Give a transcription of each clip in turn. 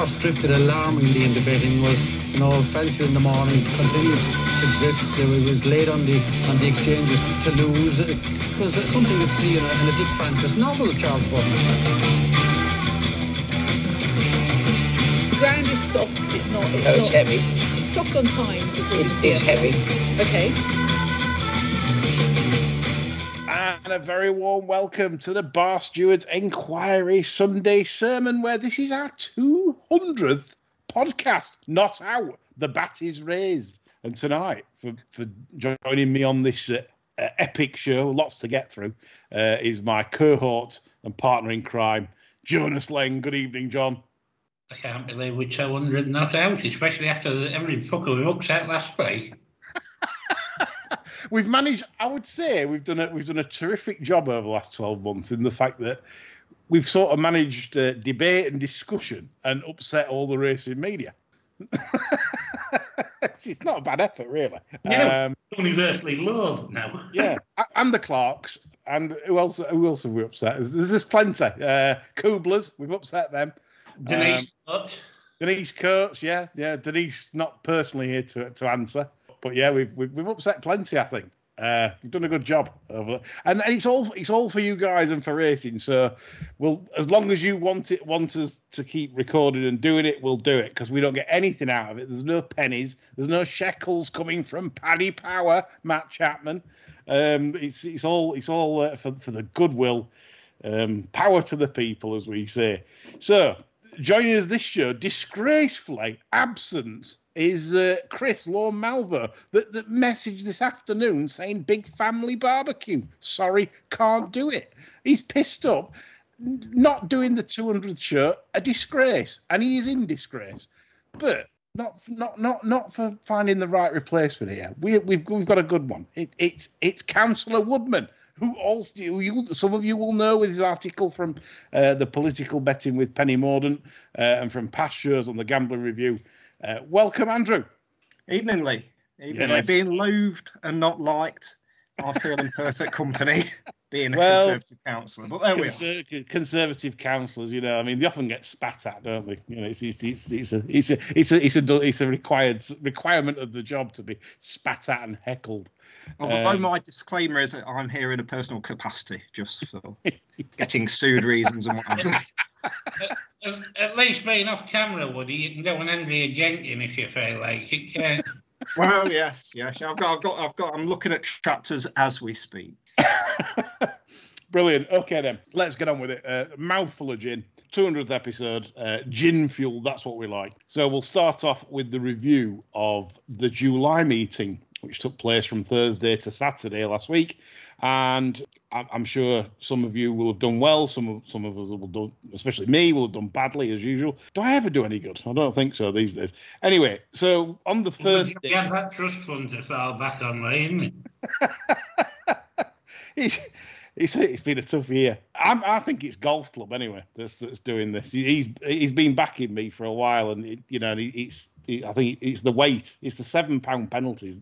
horse drifted alarmingly in the betting, was old Fancy in the Morning, continued to drift. It was late on the exchanges to lose. It was something you'd see in a Dick Francis novel, Charles Bottoms. The ground is soft, it's heavy. It's soft on times. It's heavy. Okay. And a very warm welcome to the Bar Stewards Enquiry Sunday Sermon, where this is our 200th podcast, not out. The bat is raised. And tonight, for joining me on this epic show, lots to get through, is my cohort and partner in crime, Jonas Lang. Good evening, John. I can't believe we're 200 not out, especially after every fucker we looked at last week. We've managed. I would say we've done a terrific job over the last 12 months in the fact that we've sort of managed debate and discussion and upset all the racing media. It's not a bad effort, really. Yeah, universally loved now. Yeah, and the Clarks, and who else have we upset? There's plenty. Kublers, we've upset them. Denise Coates. Denise Coates, yeah. Denise not personally here to answer. But yeah, we've upset plenty, I think. We've done a good job over there. And it's all for you guys and for racing. So we'll, as long as you want us to keep recording and doing it, we'll do it, because we don't get anything out of it. There's no pennies, there's no shekels coming from Paddy Power, Matt Chapman. It's all for the goodwill, power to the people, as we say. So joining us this show, disgracefully absent, is Chris Lorne Malvo, that messaged this afternoon saying big family barbecue. Sorry, can't do it. He's pissed up. Not doing the 200th show, a disgrace, and he is in disgrace. But not for finding the right replacement here. We've got a good one. It's Councillor Woodman, who some of you will know with his article from the Political Betting with Penny Mordaunt, and from past shows on the Gambling Review. Welcome, Andrew. Evening, Lee. Evening. Yes. Being loathed and not liked, I feel in perfect company, being a Conservative councillor. But there we are. Conservative councillors, they often get spat at, don't they? It's a requirement of the job to be spat at and heckled. Although my disclaimer is that I'm here in a personal capacity, just for getting sued reasons and what have you. At least being off camera, Woody, you can go and Andrea Jenkin if you feel like it. Can. Well, yes. I'm looking at chapters as we speak. Brilliant. Okay, then let's get on with it. Mouthful of gin. 200th episode. Gin fuel. That's what we like. So we'll start off with the review of the July meeting, which took place from Thursday to Saturday last week, and I'm sure some of you will have done well. Some of us will do, especially me, will have done badly as usual. Do I ever do any good? I don't think so these days. Anyway, so on the Thursday, we have that trust fund to fall back on, isn't it? It's been a tough year. I think it's Golf Club anyway that's doing this. He's been backing me for a while, and I think it's the weight. It's the £7 penalties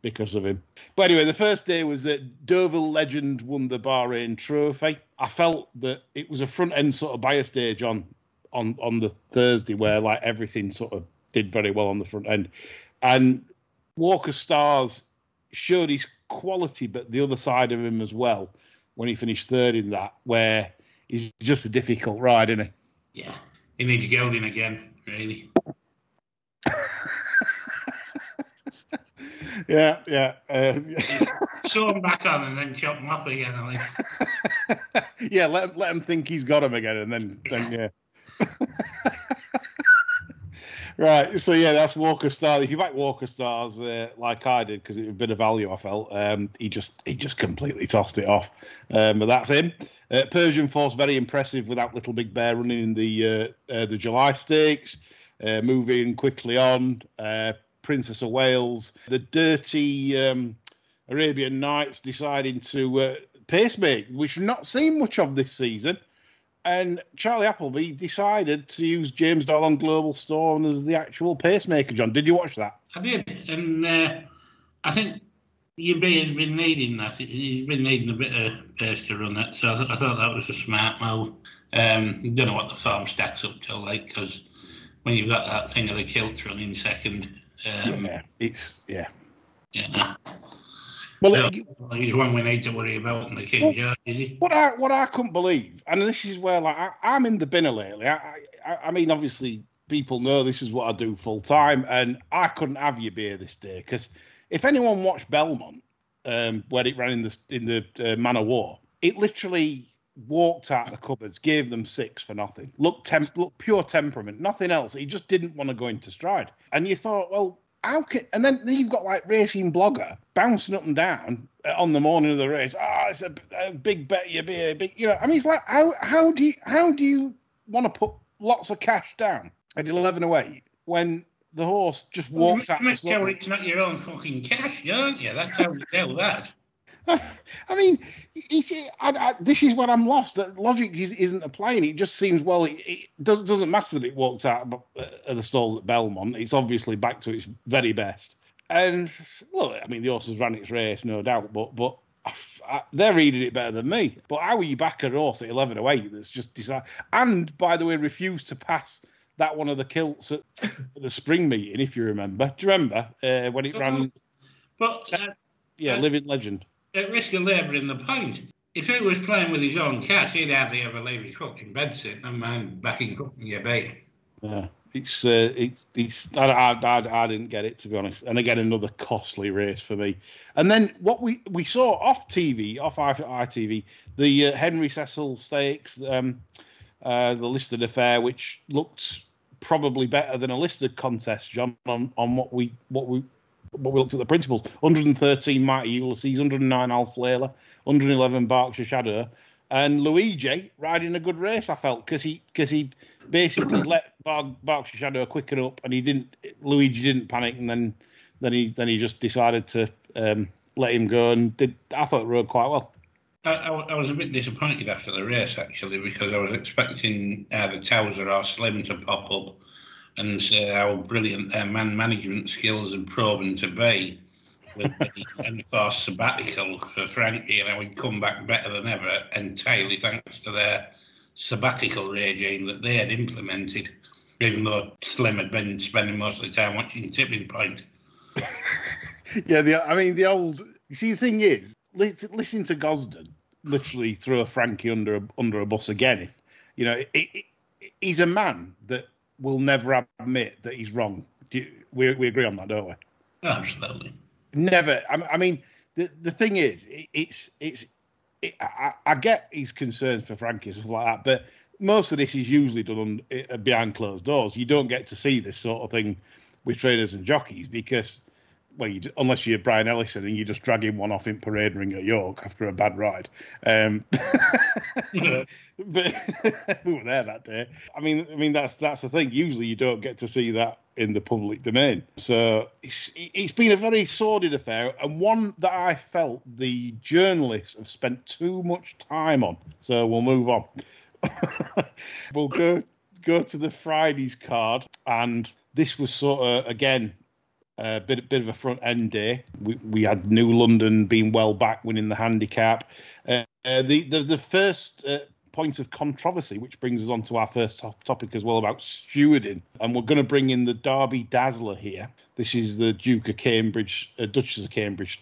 because of him. But anyway, the first day was that Dover legend won the Bahrain Trophy. I felt that it was a front-end sort of bias day, John, on the Thursday, where like everything sort of did very well on the front end. And Walker Stars showed his quality, but the other side of him as well, when he finished third in that, where he's just a difficult ride, isn't he? Yeah. He needs gelding again, really. Yeah. Sew him back on and then chop him up again, I think. Yeah, let him think he's got him again, and then. Right, so yeah, that's Walker Stars. If you back Walker Stars like I did, because it was a bit of value, I felt, he just completely tossed it off. But that's him. Persian Force, very impressive without Little Big Bear running in the July Stakes, moving quickly on. Princess of Wales, the dirty Arabian Nights deciding to pace make, which we've not seen much of this season. And Charlie Appleby decided to use James Doyle on Global Storm as the actual pacemaker, John. Did you watch that? I did. And I think UB has been needing that. He's been needing a bit of pace to run that. So I thought that was a smart move. Don't know what the form stacks up to, like, because when you've got that thing of the kilt running second. Yeah. Well, so, he's one we need to worry about in the King George, is he? What I couldn't believe, and this is where like I'm in the binner lately. I mean, obviously people know this is what I do full time, and I couldn't have your beer this day because if anyone watched Belmont when it ran in the Man of War, it literally walked out of the cupboards, gave them six for nothing. Looked pure temperament, nothing else. He just didn't want to go into stride, and you thought, well. And then you've got like Racing Blogger bouncing up and down on the morning of the race. It's a big bet you be a big, you know. I mean, it's like how do you want to put lots of cash down at 11/8 when the horse just walks out? You must tell it's not your own fucking cash, don't you? That's how you tell that. I mean, you see, this is where I'm lost. That logic isn't applying. It just seems, well, it doesn't matter that it walked out of the stalls at Belmont. It's obviously back to its very best. And, look, I mean, the horse has ran its race, no doubt, but they're reading it better than me. But how are you back a horse at 11/8 that's just decided? And, by the way, refused to pass that one of the kilts at the spring meeting, if you remember. Do you remember when it ran? But, Living Legend. At risk of labouring the point, if he was playing with his own cash, he'd hardly ever leave his fucking bedsit, never mind backing up in your bay. Yeah, it's I didn't get it, to be honest. And again, another costly race for me. And then what we saw off TV, off ITV, the Henry Cecil Stakes, the listed affair, which looked probably better than a listed contest, John, on what we looked at the principles. 113 Mighty Ulysses, 109 Alf Layla, 111 Berkshire Shadow, and Luigi riding a good race, I felt, because he basically let Berkshire Shadow quicken up, and Luigi didn't panic, and then he just decided to let him go, and I thought it rode quite well. I was a bit disappointed after the race, actually, because I was expecting either Towser or Slim to pop up and say how brilliant their management skills had proven to be with the enforced sabbatical for Frankie, and how he'd come back better than ever, entirely thanks to their sabbatical regime that they had implemented, even though Slim had been spending most of the time watching Tipping Point. The thing is, listen to Gosden literally throw Frankie under a bus again. If, you know, he's a man that will never admit that he's wrong. We agree on that, don't we? Absolutely. Never. I mean, the thing is, I get his concerns for Frankie and stuff like that, but most of this is usually done behind closed doors. You don't get to see this sort of thing with trainers and jockeys because, well, unless you're Brian Ellison and you're just dragging one off in parade ring at York after a bad ride. But we were there that day. I mean that's the thing. Usually you don't get to see that in the public domain. So it's been a very sordid affair, and one that I felt the journalists have spent too much time on. So we'll move on. We'll go to the Friday's card, and this was sort of, again, a bit of a front end day. We had New London being well back, winning the handicap. The first point of controversy, which brings us on to our first topic as well, about stewarding. And we're going to bring in the Derby Dazzler here. This is the Duchess of Cambridge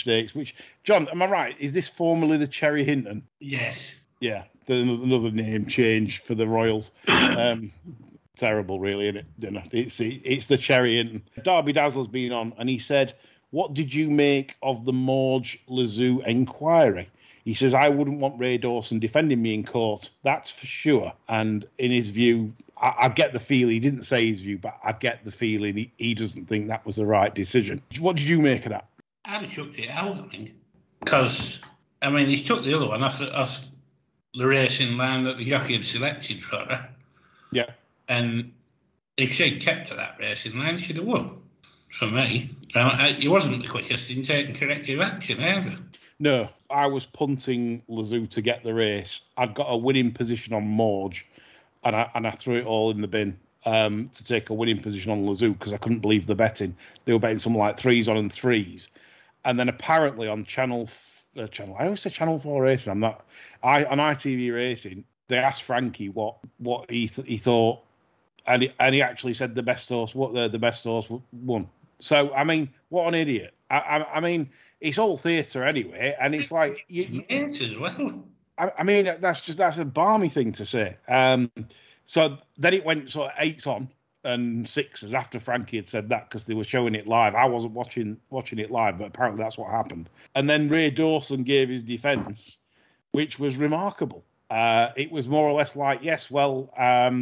Stakes, which, John, am I right? Is this formerly the Cherry Hinton? Yes. Yeah, another name change for the Royals. Terrible, really, isn't it? It's the Cherry Hinton. Derby Dazzler's been on, and he said, "What did you make of the Morge Lazoo inquiry?" He says, "I wouldn't want Ray Dawson defending me in court, that's for sure." And in his view, I get the feeling, he didn't say his view, but I get the feeling he doesn't think that was the right decision. What did you make of that? I'd have chucked it out, I think. Because, I mean, he took the other one off the racing line that the jockey had selected for her. Yeah. And if she'd kept to that racing line, she'd have won, for me. He wasn't the quickest in taking corrective action, either. No, I was punting Lazoo to get the race. I'd got a winning position on Morge, and I threw it all in the bin to take a winning position on Lazoo because I couldn't believe the betting. They were betting something like threes. And then apparently on I always say Channel 4 Racing. On ITV Racing, they asked Frankie what he thought and he actually said the best horse, what the best horse won. So I mean, what an idiot! I mean, it's all theatre anyway, and it's like it as well. I mean, that's a balmy thing to say. So then it went sort of 8s on and 6s after Frankie had said that, because they were showing it live. I wasn't watching it live, but apparently that's what happened. And then Ray Dawson gave his defence, which was remarkable. It was more or less like, yes, well, as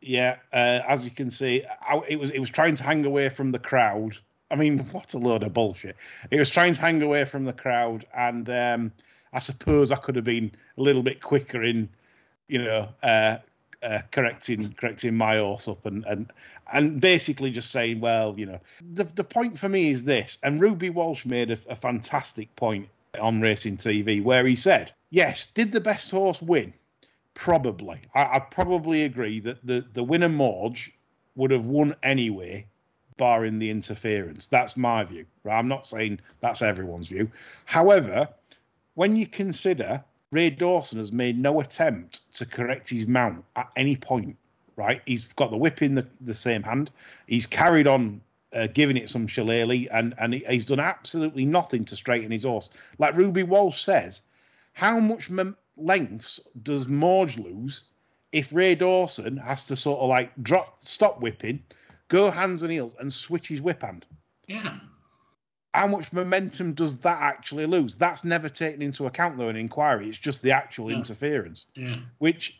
you can see, it was trying to hang away from the crowd. I mean, what a load of bullshit. It was trying to hang away from the crowd, and I suppose I could have been a little bit quicker in, correcting my horse up and basically just saying, well, the point for me is this. And Ruby Walsh made a fantastic point on Racing TV where he said, yes, did the best horse win? Probably. I probably agree that the winner Morge would have won anyway, barring the interference. That's my view. Right? I'm not saying that's everyone's view. However, when you consider Ray Dawson has made no attempt to correct his mount at any point, right? He's got the whip in the same hand. He's carried on giving it some shillelagh, and he's done absolutely nothing to straighten his horse. Like Ruby Walsh says, how much lengths does Morge lose if Ray Dawson has to sort of like stop whipping, go hands and heels, and switch his whip hand? Yeah. How much momentum does that actually lose? That's never taken into account, though, in inquiry. It's just the actual interference. Yeah. Which,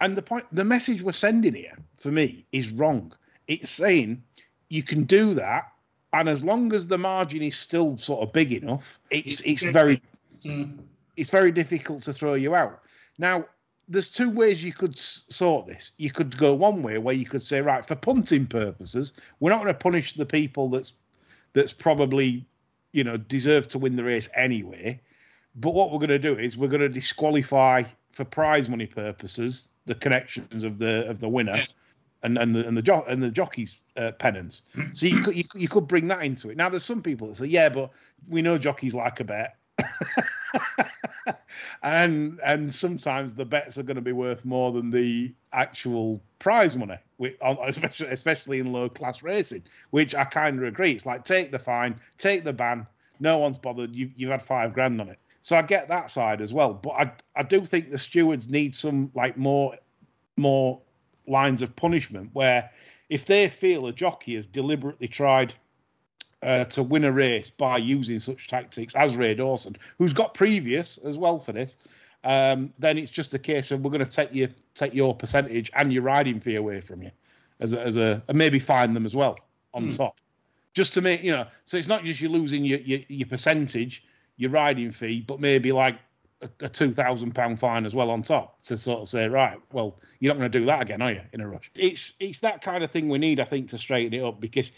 and the message we're sending here, for me, is wrong. It's saying you can do that, and as long as the margin is still sort of big enough, it's very difficult to throw you out. Now, there's two ways you could sort this. You could go one way where you could say, right, for punting purposes, we're not going to punish the people that's probably, deserved to win the race anyway. But what we're going to do is we're going to disqualify for prize money purposes the connections of the winner and the jockey's pennants. So you could bring that into it. Now there's some people that say, yeah, but we know jockeys like a bet, and sometimes the bets are going to be worth more than the actual prize money, especially in low class racing, which I kind of agree. It's like, take the fine, take the ban, no one's bothered, you've had $5,000 on it. So I get that side as well, but I do think the stewards need some like more lines of punishment, where if they feel a jockey has deliberately tried to win a race by using such tactics as Ray Dawson, who's got previous as well for this, then it's just a case of, we're going to take your percentage and your riding fee away from you, and maybe fine them as well on top, just to make So it's not just you're losing your percentage, your riding fee, but maybe like a £2,000 fine as well on top, to sort of say, right, well, you're not going to do that again, are you? In a rush, it's that kind of thing we need, I think, to straighten it up, because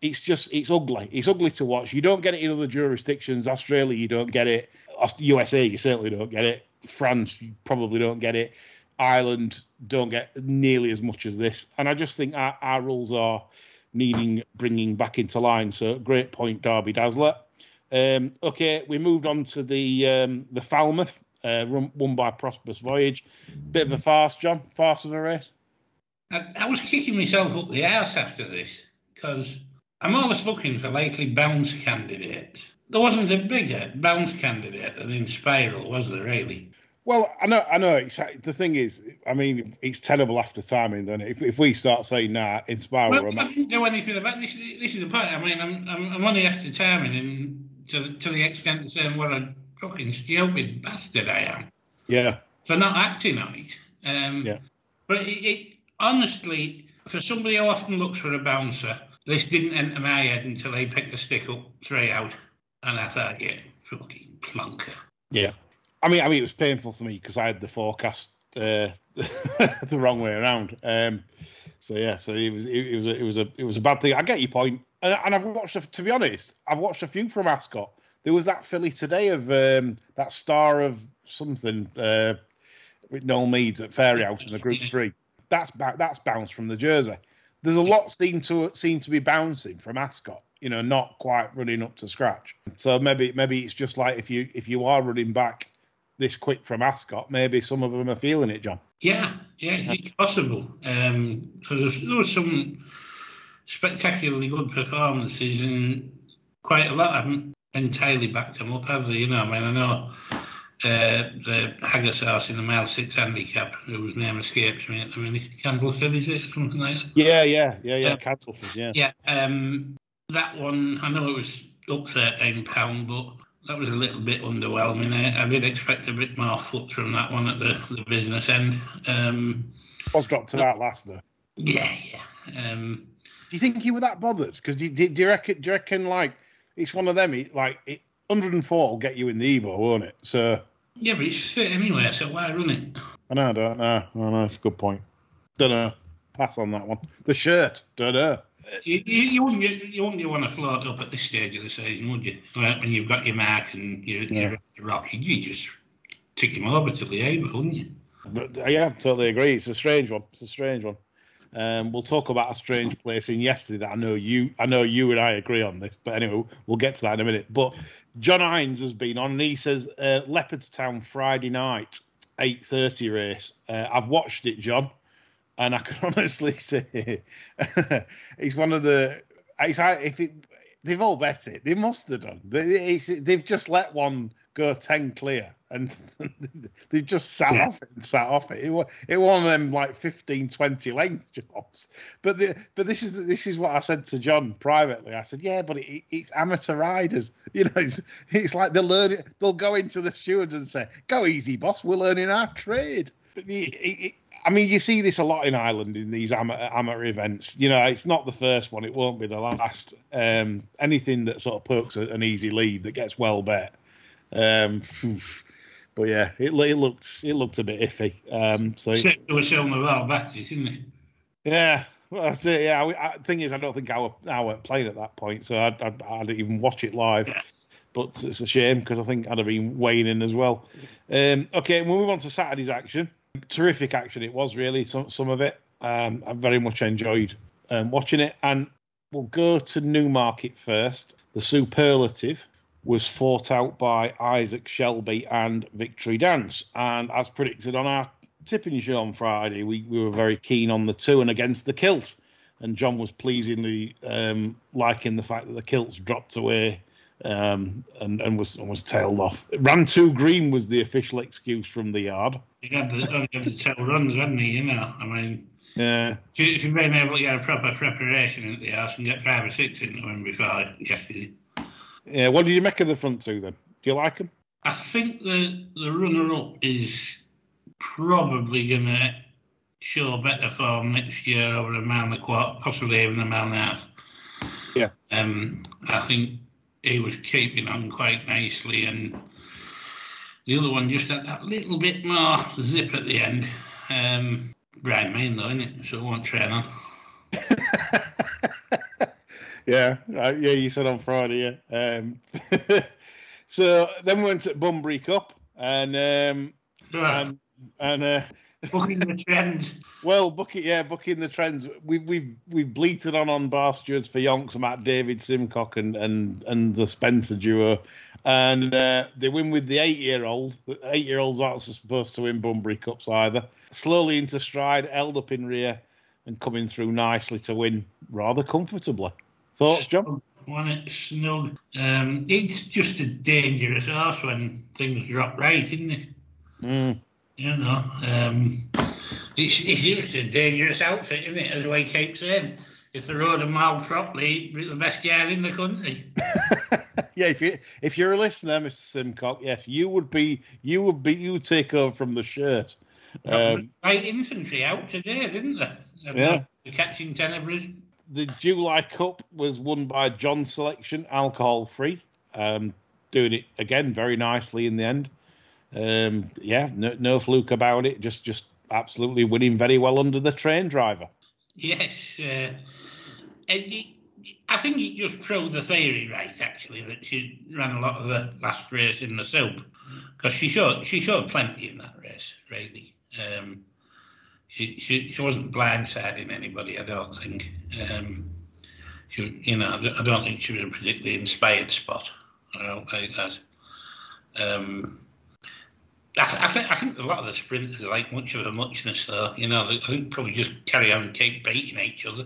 it's ugly. It's ugly to watch. You don't get it in other jurisdictions. Australia, you don't get it. USA, you certainly don't get it. France, you probably don't get it. Ireland don't get nearly as much as this. And I just think our rules are needing bringing back into line. So great point, Derby Dazzler. Okay, we moved on to the Falmouth, won by Prosperous Voyage. Bit of a farce, John. Farce of a race. I was kicking myself up the arse after this, because I'm always looking for likely bounce candidates. There wasn't a bigger bounce candidate than Inspiral, was there, really? Well, I know. The thing is, I mean, it's terrible after timing, then. If we start saying, nah, Inspiral... Well, I didn't do anything about this. This is the point. I mean, I'm only after timing, and to the extent of saying what a fucking stupid bastard I am. Yeah. For not acting on it. But it honestly, for somebody who often looks for a bouncer... This didn't enter my head until they picked the stick up, 3 out, and I thought, yeah, fucking clunker. Yeah. I mean, it was painful for me because I had the forecast the wrong way around. So it was a bad thing. I get your point, and I've watched, to be honest, I've watched a few from Ascot. There was that filly today of that Star of something with Noel Meads at Fairy House in the Group 3. That's bounced from the jersey. There's a lot seem to be bouncing from Ascot, not quite running up to scratch. So maybe it's just like, if you are running back this quick from Ascot, maybe some of them are feeling it, John. Yeah, it's possible. Because there were some spectacularly good performances, and quite a lot haven't entirely backed them up, have they? You know, I mean, I know the Haggis House in the mile 6 handicap, whose name escapes me at the minute, Candleford, is it? Something like that? Yeah, Candleford, yeah. Yeah, that one, I know it was up £13, but that was a little bit underwhelming. I did expect a bit more flux from that one at the business end. Was dropped to that last, though. Yeah. Do you think you were that bothered? Because do you reckon, like, it's one of them, like, 104 will get you in the Ebo, won't it? So yeah, but it's fit anyway, so why run it? I don't know. It's a good point. Don't know. Pass on that one. The shirt. Don't know. You wouldn't want to float up at this stage of the season, would you? When you've got your mark and your rock, you just tick him over to the A, wouldn't you? But yeah, I totally agree. It's a strange one. We'll talk about a strange place in yesterday that I know you and I agree on this. But anyway, we'll get to that in a minute. But John Hines has been on, and he says Leopardstown Friday night 8:30 race. I've watched it, John. And I can honestly say it's one of the. They've all bet it. They must have done. They've just let one go 10 clear, and they've just sat off it. It was one of them like 15, 20 length jobs. But this is what I said to John privately. I said, yeah, but it's amateur riders. You know, it's like they'll learn it. They'll go into the stewards and say, "Go easy, boss. We're learning our trade." But I mean, you see this a lot in Ireland in these amateur events. You know, it's not the first one. It won't be the last. Anything that sort of pokes an easy lead that gets well bet. But yeah, it looked a bit iffy. So it was showing the well backs, didn't it? Yeah, well, that's it. Yeah, the thing is, I don't think I weren't playing at that point, so I didn't even watch it live. Yeah. But it's a shame because I think I'd have been weighing in as well. Okay, we'll move on to Saturday's action. Terrific action it was, really, some of it. I very much enjoyed watching it. And we'll go to Newmarket first. The superlative was fought out by Isaac Shelby and Victory Dance. And as predicted on our tipping show on Friday, we were very keen on the two and against the kilt. And John was pleasingly liking the fact that the kilts dropped away and was tailed off. Ran too green was the official excuse from the yard. He had the tail runs, hadn't he? You know, I mean, yeah. If you've been able to get a proper preparation at the house and get 5 or 6 into him before yesterday. Yeah, what did you make of the front two then? Do you like them? I think the runner-up is probably going to show better form next year over a mile and a quarter, possibly even a mile and a half. Yeah. I think he was keeping on quite nicely, and the other one just had that little bit more zip at the end. Bright main though, isn't it? So it won't train on. Yeah, you said on Friday, yeah. So then we went to Bunbury Cup, and booking the trends. Well, booking the trends. We've bleated on Bar Stewards for yonks about David Simcock and the Spencer duo, and they win with the 8-year-old. 8-year-olds aren't supposed to win Bunbury Cups either. Slowly into stride, held up in rear, and coming through nicely to win rather comfortably. Thoughts, John? Won it snug. It's just a dangerous arse when things drop right, isn't it? Mm. You know, it's a dangerous outfit, isn't it? As we keep saying, if the road are mowed properly, it's the best yard in the country. Yeah, if you're a listener, Mr. Simcock, yes, you would take over from the shirt. Right, infantry out today, didn't they? Yeah, the catching tenebris. The July Cup was won by John's Selection, alcohol free, doing it again very nicely in the end. No fluke about it, just absolutely winning very well under the train driver. Yes, I think it just proved the theory right, actually, that she ran a lot of the last race in the soup, because she showed plenty in that race, really. She wasn't blindsiding anybody, I don't think. I don't think she was a particularly inspired spot, or anything like that. I think a lot of the sprinters are like much of a muchness, though. You know, I think probably just carry on and keep beating each other.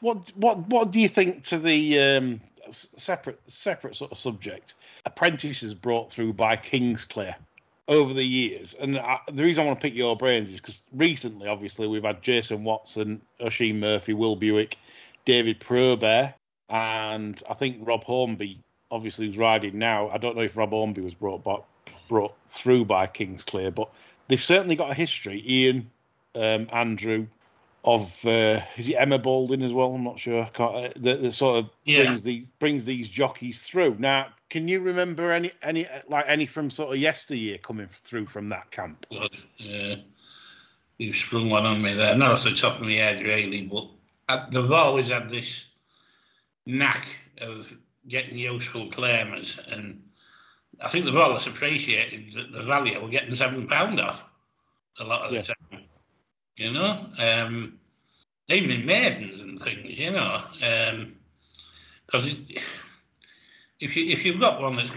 What do you think to the separate sort of subject? Apprentices brought through by Kingsclear over the years, and the reason I want to pick your brains is because recently, obviously, we've had Jason Watson, Oisin Murphy, Will Buick, David Probert, and I think Rob Hornby, obviously, who's riding now. I don't know if Rob Hornby was brought through by Kingsclear, but they've certainly got a history. Ian, Andrew, of is it Emma Baldwin as well? I'm not sure. That sort of brings these jockeys through. Now, can you remember any from sort of yesteryear coming through from that camp? God, you've sprung one on me there. Not off the top of my head really, but they've always had this knack of getting useful claimers, and I think they've always appreciated that the value we're getting £7 off a lot of the time. You know, even in maidens and things, you know, because if you've got one that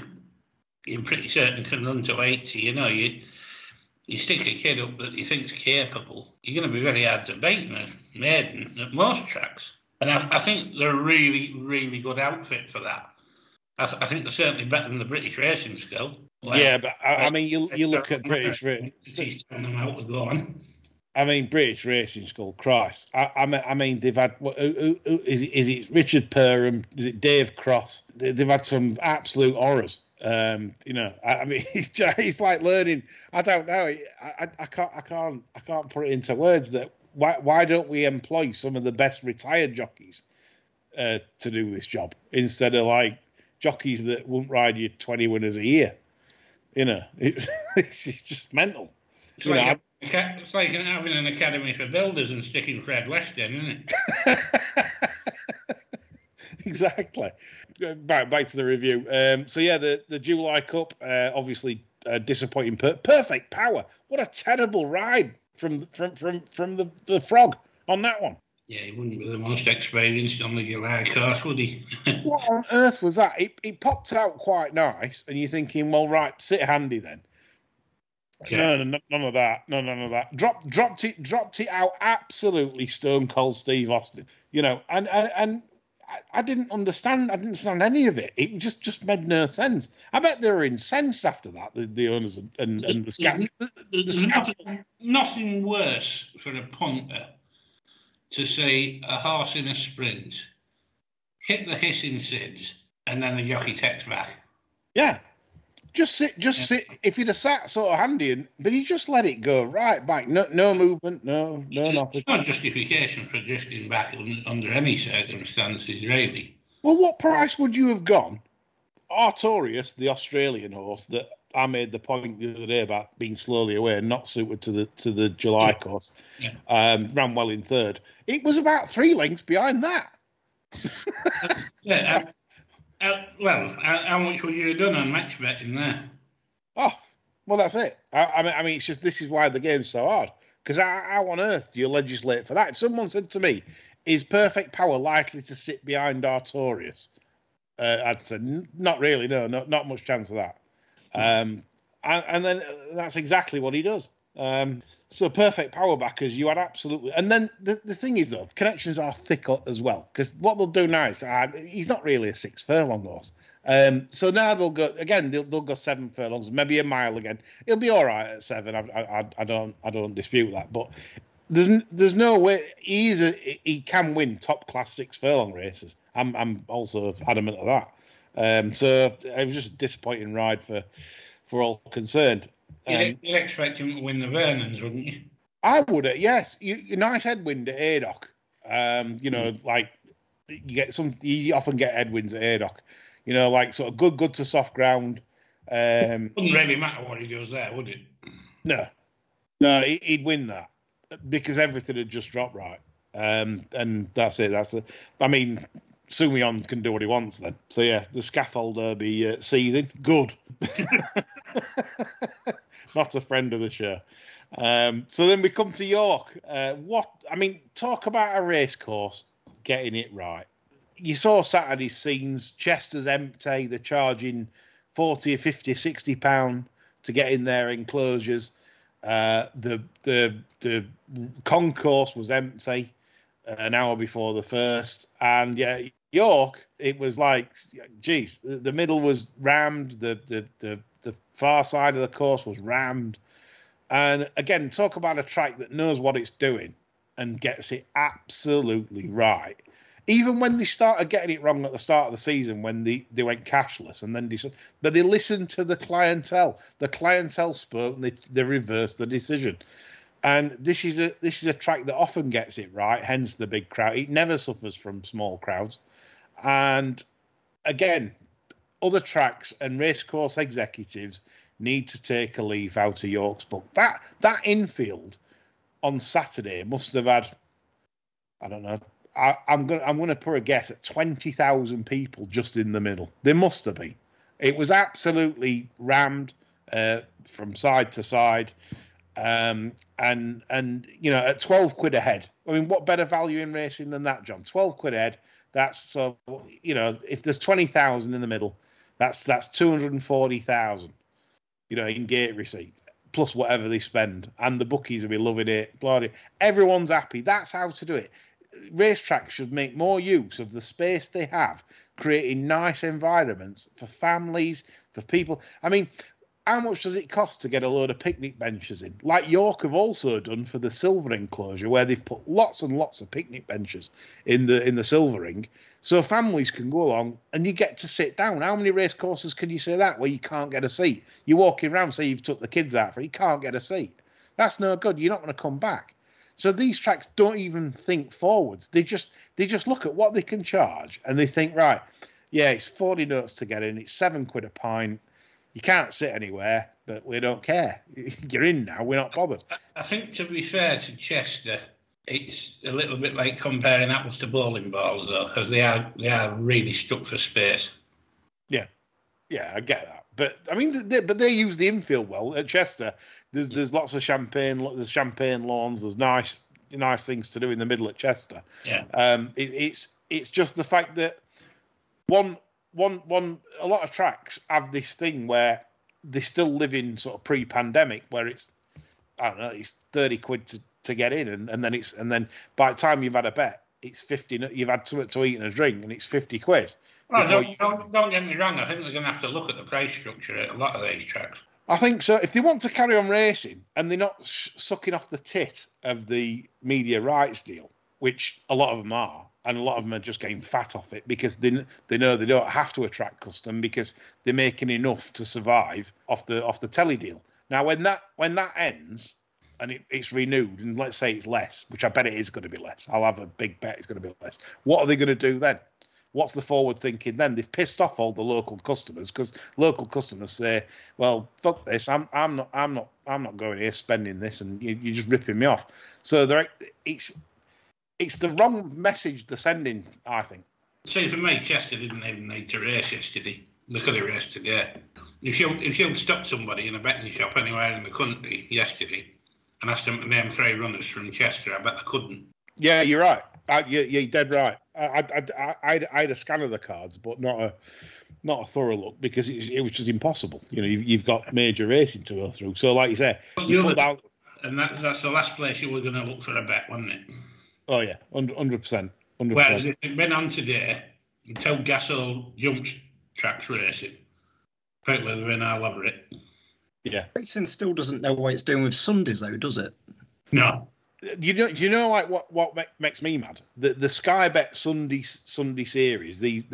you're pretty certain can run to 80, you know, you stick a kid up that you think's capable, you're going to be very hard to beat in a maiden at most tracks. And I think they're a really, really good outfit for that. I think they're certainly better than the British Racing School. But you look at British Racing. He's telling them how to go on. I mean, British Racing School, Christ. I mean, they've had... Is it Richard Perham? Is it Dave Cross? They've had some absolute horrors. You know, I mean, it's like learning... I don't know. I can't put it into words that... Why don't we employ some of the best retired jockeys to do this job instead of, like, jockeys that won't ride you 20 winners a year? You know, it's just mental. It's like having an academy for builders and sticking Fred West in, isn't it? Exactly. Back to the review. The July Cup, obviously disappointing. Perfect Power. What a terrible ride from the frog on that one. Yeah, he wouldn't be the most experienced on the July course, would he? What on earth was that? It popped out quite nice, and you're thinking, well, right, sit handy then. Yeah. No, none of that. No, none of that. Dropped it out absolutely stone cold Steve Austin. You know, and I didn't understand. I didn't understand any of it. It just made no sense. I bet they were incensed after that, the owners and the scouts. Nothing worse for a punter to see a horse in a sprint hit the hissing sids and then the jockey texts back. Yeah. Just sit. If he'd have sat sort of handy, but he just let it go right back. No movement, no nothing. It's not justification for adjusting back under any circumstances, really. Well, what price would you have gone? Artorias, the Australian horse that I made the point the other day about being slowly away and not suited to the July course, ran well in third. It was about 3 lengths behind that. Yeah. How much would you have done on match betting there? Oh, well, that's it. I mean, it's just this is why the game's so hard. Because how on earth do you legislate for that? If someone said to me, "Is Perfect Power likely to sit behind Artorias?" I'd say, "Not really. No, not much chance of that." And then that's exactly what he does. So Perfect Power backers, you had absolutely... And then the thing is, though, connections are thicker as well, because what they'll do now is, he's not really a 6 furlong horse. So now they'll go, again, they'll go 7 furlongs, maybe a mile again. He'll be all right at 7. I don't dispute that. But there's no way... He can win top-class 6 furlong races. I'm also adamant of that. So it was just a disappointing ride for all concerned. You'd expect him to win the Vernons, wouldn't you? I would, yes. You nice headwind at Aidoc. You often get headwinds at Aidoc. You know, like sort of good to soft ground. It wouldn't really matter what he does there, would it? No, he'd win that because everything had just dropped right, and that's it. Sumion can do what he wants then. So, yeah, the scaffolder be seething. Good. Not a friend of the show. So then we come to York. Talk about a race course getting it right. You saw Saturday's scenes. Chester's empty. They're charging £40, £50, £60. to get in their enclosures. The concourse was empty an hour before the first, and yeah, York, it was like, geez, the middle was rammed, the far side of the course was rammed, and again, talk about a track that knows what it's doing and gets it absolutely right. Even when they started getting it wrong at the start of the season, when they went cashless, and then decided, but they listened to the clientele. The clientele spoke, and they reversed the decision. And this is a track that often gets it right, hence the big crowd. It never suffers from small crowds. And again, other tracks and racecourse executives need to take a leaf out of York's book. That infield on Saturday must have had, I don't know, I'm going to put a guess at 20,000 people just in the middle. There must have been. It was absolutely rammed from side to side, and you know, at £12 a head. I mean, what better value in racing than that, John? £12 a head. That's, so you know, if there's 20,000 in the middle, that's 240,000. You know, in gate receipts. Plus whatever they spend, and the bookies will be loving it. Bloody, everyone's happy. That's how to do it. Racetracks should make more use of the space they have, creating nice environments for families, for people. I mean, how much does it cost to get a load of picnic benches in? Like York have also done for the silver enclosure, where they've put lots and lots of picnic benches in the silver ring, so families can go along and you get to sit down. How many race courses can you say that, where you can't get a seat? You're walking around, say you've took the kids out for it, you can't get a seat. That's no good. You're not going to come back. So these tracks don't even think forwards. They just look at what they can charge and they think, right, yeah, it's 40 notes to get in. It's £7 a pint. You can't sit anywhere, but we don't care. You're in now. We're not bothered. I think, to be fair to Chester, it's a little bit like comparing apples to bowling balls, though, because they are really stuck for space. Yeah, I get that. But I mean, they use the infield well at Chester. There's lots of champagne. There's champagne lawns. There's nice things to do in the middle at Chester. Yeah. It's just the fact that a lot of tracks have this thing where they still live in sort of pre-pandemic, where it's, I don't know, it's £30 to get in, and then by the time you've had a bet, it's 50. You've had something to eat and a drink, and it's £50. Well, don't get me wrong. I think they're going to have to look at the price structure at a lot of these tracks. I think so. If they want to carry on racing and they're not sucking off the tit of the media rights deal, which a lot of them are, and a lot of them are just getting fat off it because they know they don't have to attract custom because they're making enough to survive off the telly deal. Now, when that ends and it's renewed, and let's say it's less, which I bet it is going to be less. I'll have a big bet it's going to be less. What are they going to do then? What's the forward thinking then? They've pissed off all the local customers, because local customers say, "Well, fuck this! I'm not going here spending this, and you're just ripping me off." So it's the wrong message they're sending, I think. See, for me, Chester didn't even need to race yesterday. They could have raced today. If she'd stopped somebody in a betting shop anywhere in the country yesterday and asked them to name three runners from Chester, I bet they couldn't. Yeah, you're right. You're dead right. I had a scan of the cards, but not a thorough look, because it was just impossible. You know, you've got major racing to go through. So, like you say, and that's the last place you were going to look for a bet, wasn't it? Oh yeah, 100%. Whereas if they'd been on today until Gasol jumps tracks racing, apparently they're in all over it. Yeah, racing still doesn't know what it's doing with Sundays, though, does it? No. Do you know like what makes me mad? The Sky Bet Sunday series, they've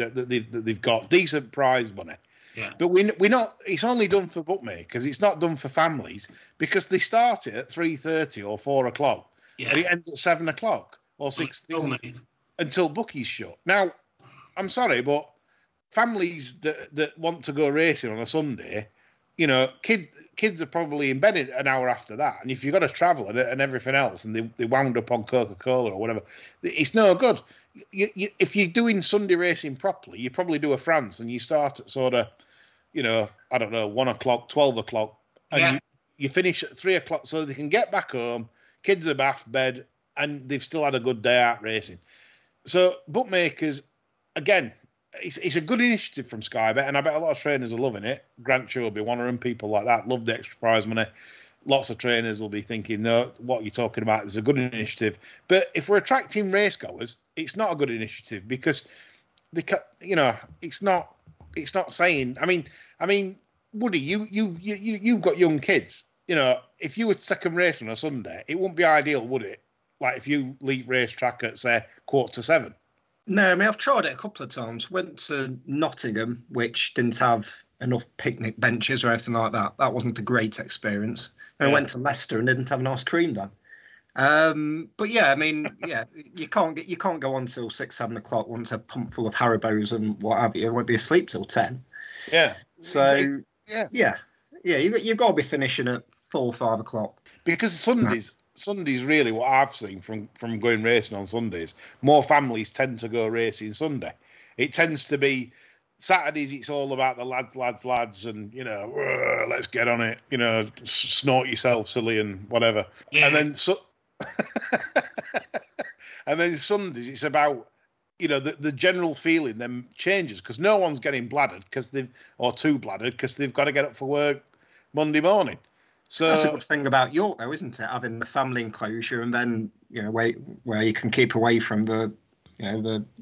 got decent prize money, yeah. But we're not. It's only done for bookmakers. It's not done for families, because they start it at 3:30 or 4 o'clock, yeah, and it ends at 7 o'clock or 6 until bookies shut. Now, I'm sorry, but families that want to go racing on a Sunday, you know, kids are probably in bed an hour after that. And if you've got to travel and everything else, and they wound up on Coca-Cola or whatever, it's no good. If you're doing Sunday racing properly, you probably do a France, and you start at sort of, you know, I don't know, 1 o'clock, 12 o'clock. And yeah, you finish at 3 o'clock, so they can get back home, kids are bath, bed, and they've still had a good day out racing. So bookmakers, again, it's a good initiative from Sky Bet, and I bet a lot of trainers are loving it. Grant Chu will be one of them. People like that love the extra prize money. Lots of trainers will be thinking, no, what you're talking about is a good initiative. But if we're attracting racegoers, it's not a good initiative because they, you know, it's not saying. I mean, Woody, you've got young kids. You know, if you were second race on a Sunday, it wouldn't be ideal, would it? Like if you leave racetrack at say 7:15. No, I mean, I've tried it a couple of times. Went to Nottingham, which didn't have enough picnic benches or anything like that. That wasn't a great experience. And I went to Leicester and didn't have an ice cream van. But yeah, I mean, yeah, you can't go on till 6, 7 o'clock once a pump full of Haribos and what have you. I won't be asleep till 10. Yeah. So yeah, you've got to be finishing at 4 or 5 o'clock. Because Sundays really what I've seen from going racing on Sundays. More families tend to go racing Sunday. It tends to be Saturdays. It's all about the lads, and you know, let's get on it. You know, snort yourself silly and whatever. Yeah. And then Sundays it's about, you know, the general feeling then changes because no one's getting bladdered because they've got to get up for work Monday morning. So that's a good thing about York, though, isn't it? Having the family enclosure and then, you know, where you can keep away from the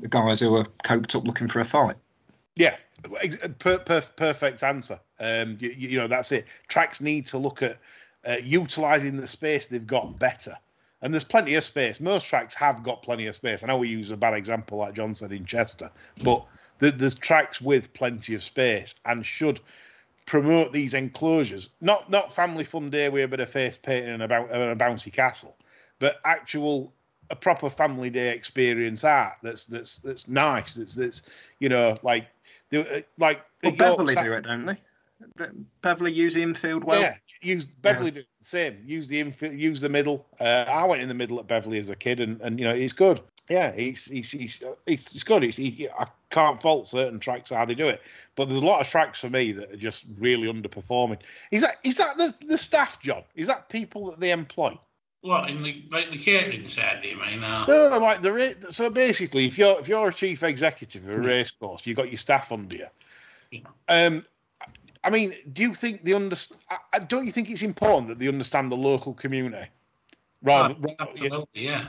guys who are coked up looking for a fight. Yeah, perfect answer. You know, that's it. Tracks need to look at utilising the space they've got better. And there's plenty of space. Most tracks have got plenty of space. I know we use a bad example, like John said, in Chester, but there's tracks with plenty of space and should promote these enclosures. Not family fun day with a bit of face painting and a bouncy castle, but a proper family day experience art that's nice. That's you know, like well, Beverley do it, don't they? Beverley use the infield well. Yeah, Beverley do the same. Use the infield, use the middle. I went in the middle at Beverley as a kid, and you know, it's good. Yeah, it's good. I can't fault certain tracks how they do it, but there's a lot of tracks for me that are just really underperforming. Is that the staff, John? Is that people that they employ? What, in the catering side, do you mean? No, like so basically, if you're a chief executive of a race course, you've got your staff under you. Yeah. I mean, do you think they understand? Don't you think it's important that they understand the local community? Absolutely, yeah.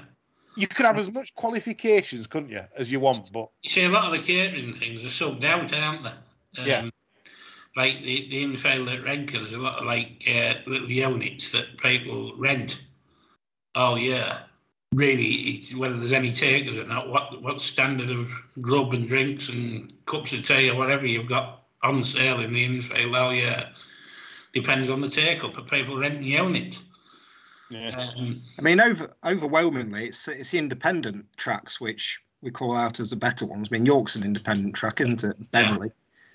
You could have as much qualifications, couldn't you, as you want, but you see, a lot of the catering things are subbed out, aren't they? Yeah. Like the infield at Redcar, there's a lot of little units that people rent all year. Really, it's whether there's any takers or not, what standard of grub and drinks and cups of tea or whatever you've got on sale in the infield all year depends on the take up of people renting the unit. Yeah. I mean, overwhelmingly, it's the independent tracks which we call out as the better ones. I mean, York's an independent track, isn't it? Beverley.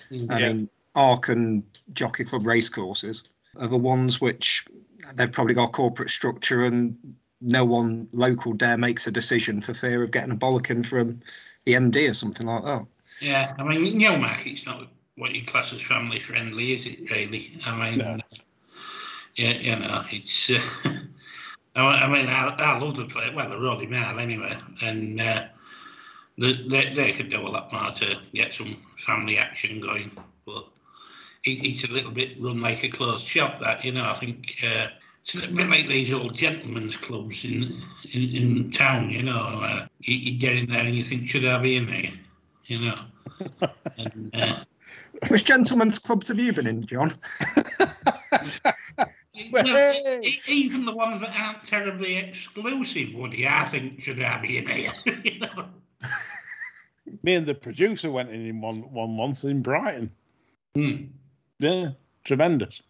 Yeah. I mean, Arc and Jockey Club racecourses are the ones which they've probably got corporate structure, and no one local dare makes a decision for fear of getting a bollocking from the MD or something like that. Yeah, I mean, Newmarket's not what you class as family friendly, is it? Really? I mean, no. Yeah, you know, it's. I mean, I love the play. Well, they're really mad anyway, and they could do a lot more to get some family action going. But it's a little bit run like a closed shop. That, you know, I think it's a bit like these old gentlemen's clubs in town. You know, you get in there and you think, should I be in there? You know. And, which gentlemen's clubs have you been in, John? No, even the ones that aren't terribly exclusive, Woody, I think should have been in here. You know? Me and the producer went in one once in Brighton. Mm. Yeah, tremendous.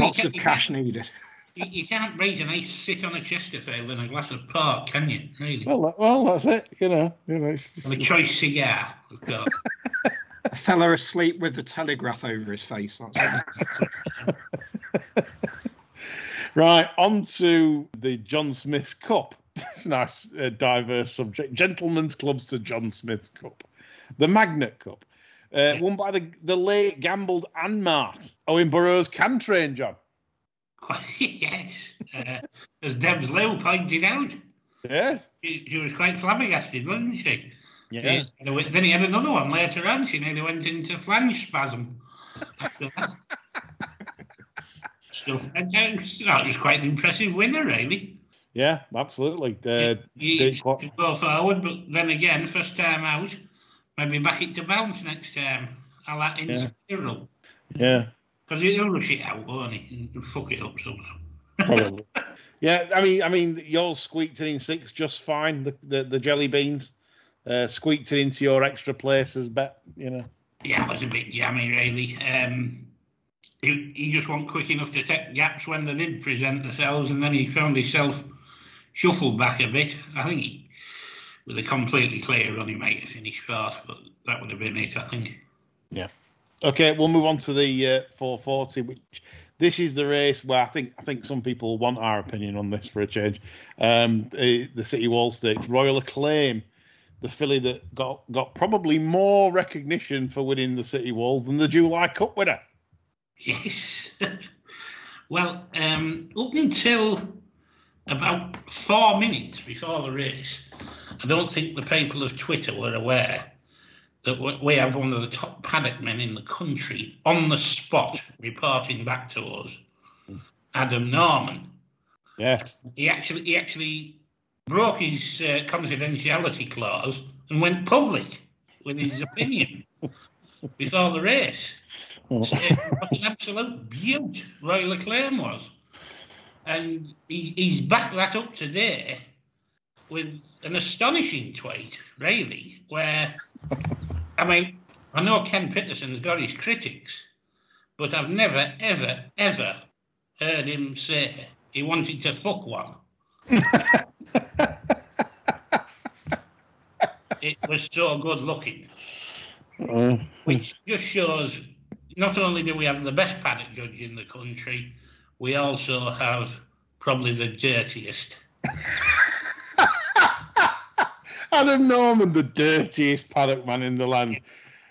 Lots of cash needed. You can't raise a nice sit on a Chesterfield and a glass of port, can you? Really? Well, that's it. You know just... and a choice cigar, of course. A fella asleep with the Telegraph over his face. That's right, on to the John Smith's Cup. It's a nice, diverse subject. Gentlemen's clubs to John Smith's Cup. The Magnet Cup. Won by the late gambled and Mart. Owen Burrows can train, John. Yes. As Debs Lou pointed out. Yes. She was quite flabbergasted, wasn't she? Yeah. Then he had another one later on. She nearly went into flange spasm. Stuff. It was quite an impressive winner, really. Yeah, absolutely. You go forward, but then again, first time out, maybe back it to bounce next time. I'll that Inspiral. Yeah. Because he'll rush it out, won't he? And fuck it up somehow. Probably. Yeah, I mean, yours squeaked it in six just fine. The jelly beans squeaked it into your extra places bet, you know. Yeah, it was a bit jammy, really. He just wasn't quick enough to take gaps when they did present themselves, and then he found himself shuffled back a bit. I think he, with a completely clear run, he might have finished fast, but that would have been it, I think. Yeah. Okay, we'll move on to the 440, which this is the race where I think some people want our opinion on this for a change. The City Wall Stakes, Royal Acclaim, the filly that got probably more recognition for winning the City Walls than the July Cup winner. Yes. Well, up until about 4 minutes before the race, I don't think the people of Twitter were aware that we have one of the top paddock men in the country on the spot reporting back to us, Adam Norman. Yeah. He actually broke his confidentiality clause and went public with his opinion before the race. So it was an absolute beaut, Royal Acclaim was. And he's backed that up today with an astonishing tweet, really, where, I mean, I know Ken Pitterson's got his critics, but I've never, ever, ever heard him say he wanted to fuck one. It was so good looking. Which just shows, not only do we have the best paddock judge in the country, we also have probably the dirtiest. Adam Norman, the dirtiest paddock man in the land.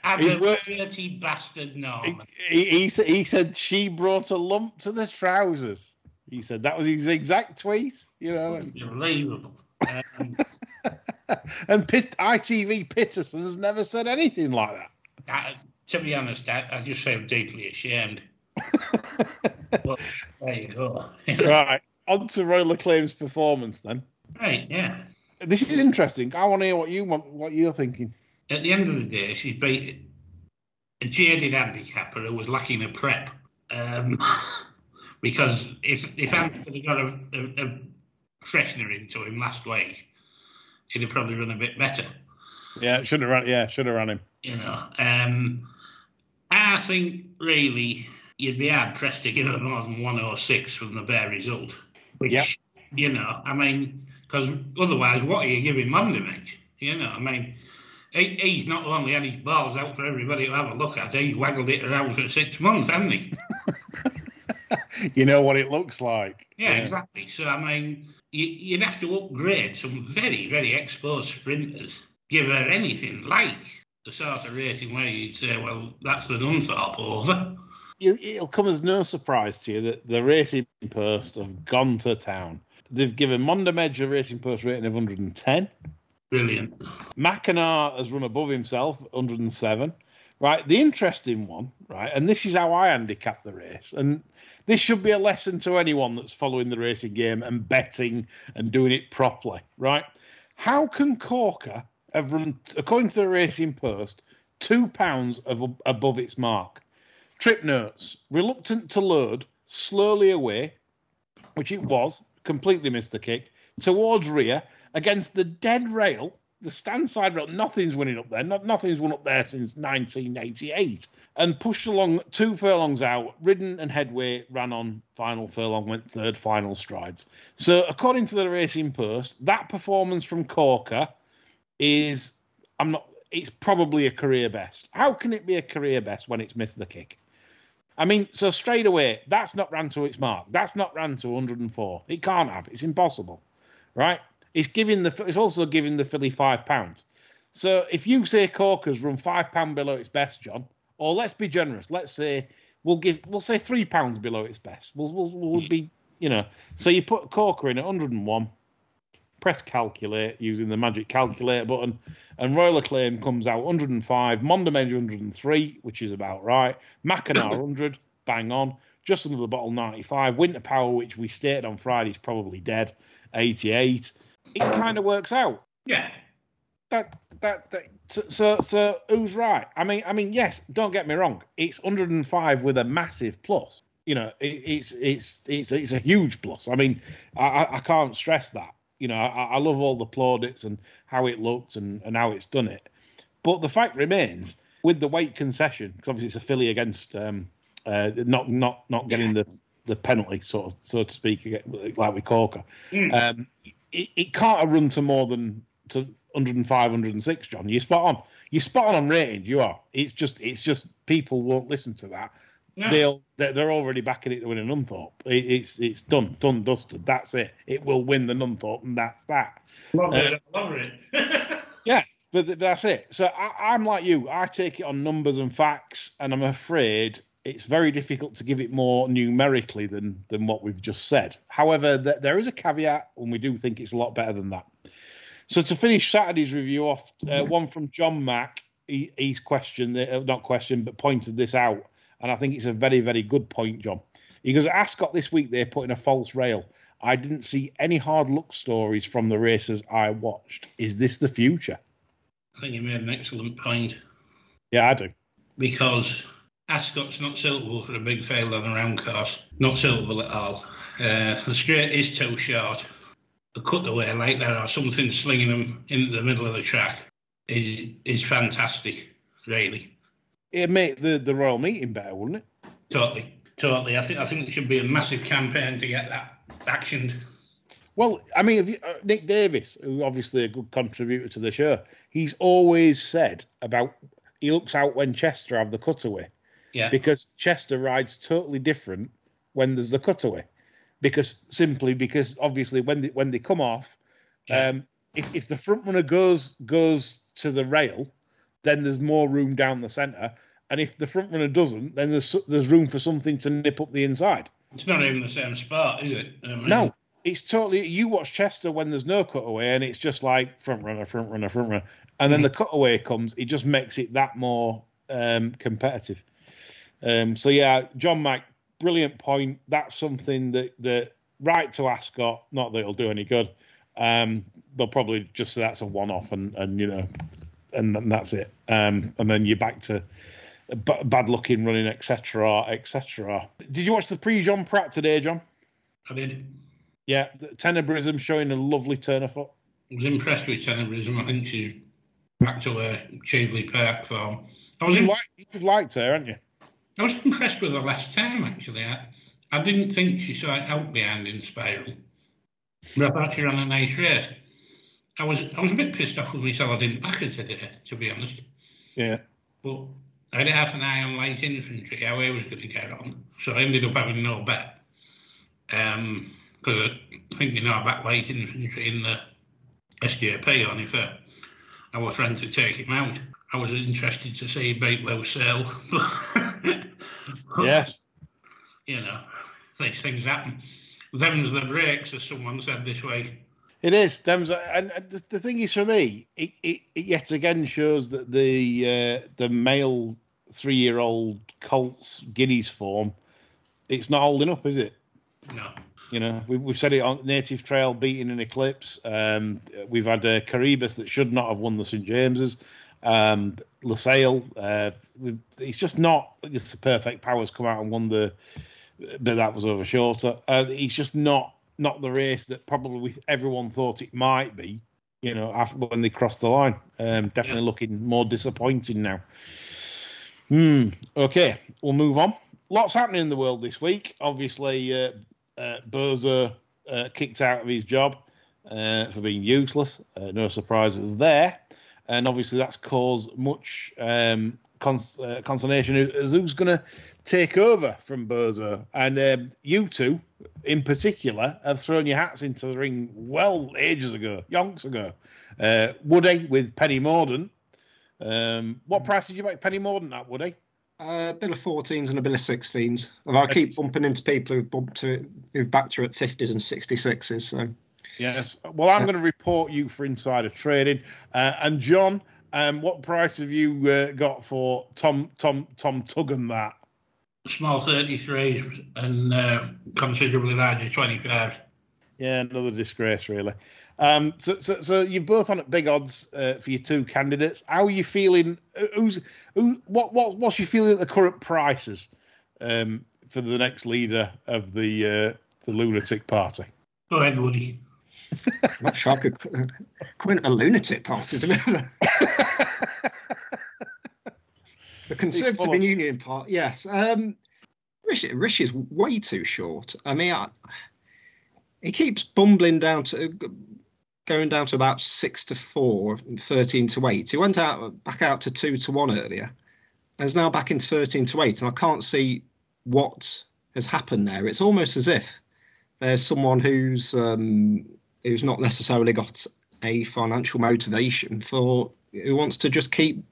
Adam, dirty bastard Norman. He said she brought a lump to the trousers. He said that was his exact tweet. You know, unbelievable. And ITV Pitterson has never said anything like that. To be honest, I just feel deeply ashamed. But there you go. Right, on to Royal Acclaim's performance then. Right, yeah. This is interesting. I want to hear what you're thinking. At the end of the day, she's beat a jaded handicapper who was lacking a prep. Because if Andy had got a freshener into him last week, he'd have probably run a bit better. Yeah, should have run him. You know, I think, really, you'd be hard-pressed to give her more than 106 from the bare result. Which, you know, I mean, because otherwise, what are you giving Monday? You know, I mean, he's not only had his balls out for everybody to have a look at, he's waggled it around for 6 months, hasn't he? You know what it looks like. Yeah, exactly. So, I mean, you'd have to upgrade some very, very exposed sprinters, give her anything like the sort of racing where you'd say, well, that's the Dunthorpe over. It'll come as no surprise to you that the racing post have gone to town. They've given Mondamedge a racing post rating of 110. Brilliant. Mackinac has run above himself, 107. Right, the interesting one, right, and this is how I handicap the race, and this should be a lesson to anyone that's following the racing game and betting and doing it properly, right? How can Corker have run, according to the racing post, £2 above its mark? Trip notes, reluctant to load, slowly away, which it was, completely missed the kick, towards rear, against the dead rail, the stand side rail, nothing's winning up there, nothing's won up there since 1988, and pushed along 2 furlongs out, ridden and headway, ran on final furlong, went third final strides. So according to the racing post, that performance from Corker is, it's probably a career best. How can it be a career best when it's missed the kick? I mean, so straight away, that's not ran to its mark. That's not ran to 104. It can't have. It's impossible, right? It's also giving the filly £5. So if you say Corker's run £5 below its best, John, or let's be generous, let's say we'll say £3 below its best. We'll be, you know. So you put Corker in at 101. press calculate using the magic calculator button, and Royal Acclaim comes out 105, Monda Major 103, which is about right, Mackinac 100, bang on, Just Under the Bottle 95, Winter Power, which we stated on Friday is probably dead, 88. It kind of works out. Yeah. So who's right? I mean, yes. Don't get me wrong. It's 105 with a massive plus. You know, it's a huge plus. I mean, I can't stress that. You know, I love all the plaudits and how it looks and how it's done it. But the fact remains, with the weight concession, because obviously it's a filly against not getting the penalty, so to speak, like with Corker. Mm. It can't have run to more than to 105, 106, John. You're spot on. You're spot on rating. You are. It's just people won't listen to that. No. They're already backing it to win a Nunthorpe. It's done, dusted. That's it. It will win the Nunthorpe, and that's that. Love it. Yeah, but that's it. So I'm like you. I take it on numbers and facts, and I'm afraid it's very difficult to give it more numerically than what we've just said. However, there is a caveat, and we do think it's a lot better than that. So to finish Saturday's review off, one from John Mack, he's pointed this out. And I think it's a very, very good point, John. He goes, Ascot this week, they put in a false rail. I didn't see any hard luck stories from the races I watched. Is this the future? I think you made an excellent point. Yeah, I do. Because Ascot's not suitable for a big failed on a round course. Not suitable at all. The straight is too short. The cutaway like that or something slinging them into the middle of the track is fantastic, really. It'd make the Royal Meeting better, wouldn't it? Totally. I think it should be a massive campaign to get that actioned. Well, I mean, if you, Nick Davis, who's obviously a good contributor to the show, he's always said about he looks out when Chester have the cutaway. Yeah. Because Chester rides totally different when there's the cutaway. Because obviously when they come off, if the front runner goes to the rail, then there's more room down the centre, and if the front runner doesn't, then there's room for something to nip up the inside. It's not even the same spot, is it? I mean, no, it's totally. You watch Chester when there's no cutaway, and it's just like front runner, and then the cutaway comes. It just makes it that more competitive. So yeah, John Mack. Brilliant point. That's something that right to Ascot, not that it'll do any good. They'll probably just say that's a one-off and that's it. And then you're back to bad looking running, etc. Did you watch the pre-John Pratt today, John? I did. Yeah, Tenebrism showing a lovely turn of foot. I was impressed with Tenebrism. I think she's back to her Cheveley Park form. You've liked her, haven't you? I was impressed with her last time, actually. I didn't think she saw it out behind Inspiral, but I thought she ran a nice race. I was a bit pissed off with myself I didn't back her today, to be honest. Yeah. But I had half an eye on Light Infantry, how he was going to get on, so I ended up having no bet. Because I think, you know, I backed Light Infantry in the SJP on if I was trying to take him out. I was interested to see Bait Low Sale, but yes, you know, these things happen. Them's the breaks, as someone said this week. It is. And the thing is, for me, it yet again shows that the male 3-year-old colts guineas form, it's not holding up, is it? No. You know, we've said it on Native Trail beating an Eclipse. We've had Caribus that should not have won the St James's. LaSalle, it's just not just the perfect powers come out and won the, but that was over shorter. It's just not the race that probably everyone thought it might be, you know, after when they crossed the line. Definitely looking more disappointing now. Okay, we'll move on. Lots happening in the world this week. Obviously, Bozo kicked out of his job for being useless. No surprises there. And obviously that's caused much consternation as who's going to take over from Bozo. And you two, in particular, have thrown your hats into the ring yonks ago. Woody with Penny Mordaunt. What price did you make Penny Mordaunt at, Woody? A bill of 14s and a bill of 16s. I keep bumping into people who've backed her at 50s and 66s, so... Yes. Well, I'm going to report you for insider trading. And John, what price have you got for Tom Tuggan? That small 33s and considerably larger 25s. Yeah, another disgrace, really. So you're both on at big odds for your two candidates. How are you feeling? What's your feeling at the current prices for the next leader of the lunatic party? Go ahead, Woody. I'm not sure I could call it a lunatic party. The Conservative and Union Party, yes. Rishi is way too short. I mean, he keeps bumbling down to going down to about 6-4, 13-8. He went back out to 2-1 earlier, and is now back into 13-8. And I can't see what has happened there. It's almost as if there's someone who's not necessarily got a financial motivation for, who wants to just keep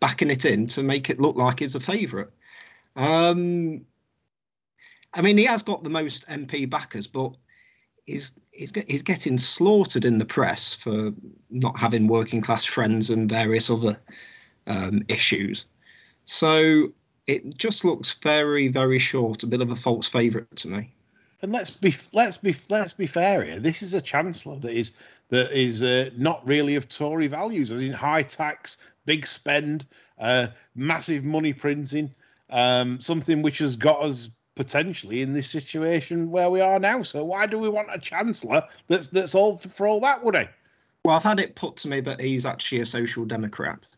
backing it in to make it look like he's a favourite. I mean, he has got the most MP backers, but he's getting slaughtered in the press for not having working class friends and various other issues. So it just looks very, very short, a bit of a false favourite to me. And let's be fair here. This is a chancellor that is not really of Tory values, as in high tax, big spend, massive money printing, something which has got us potentially in this situation where we are now. So why do we want a chancellor that's all for all that, Woody? Well, I've had it put to me that he's actually a social democrat.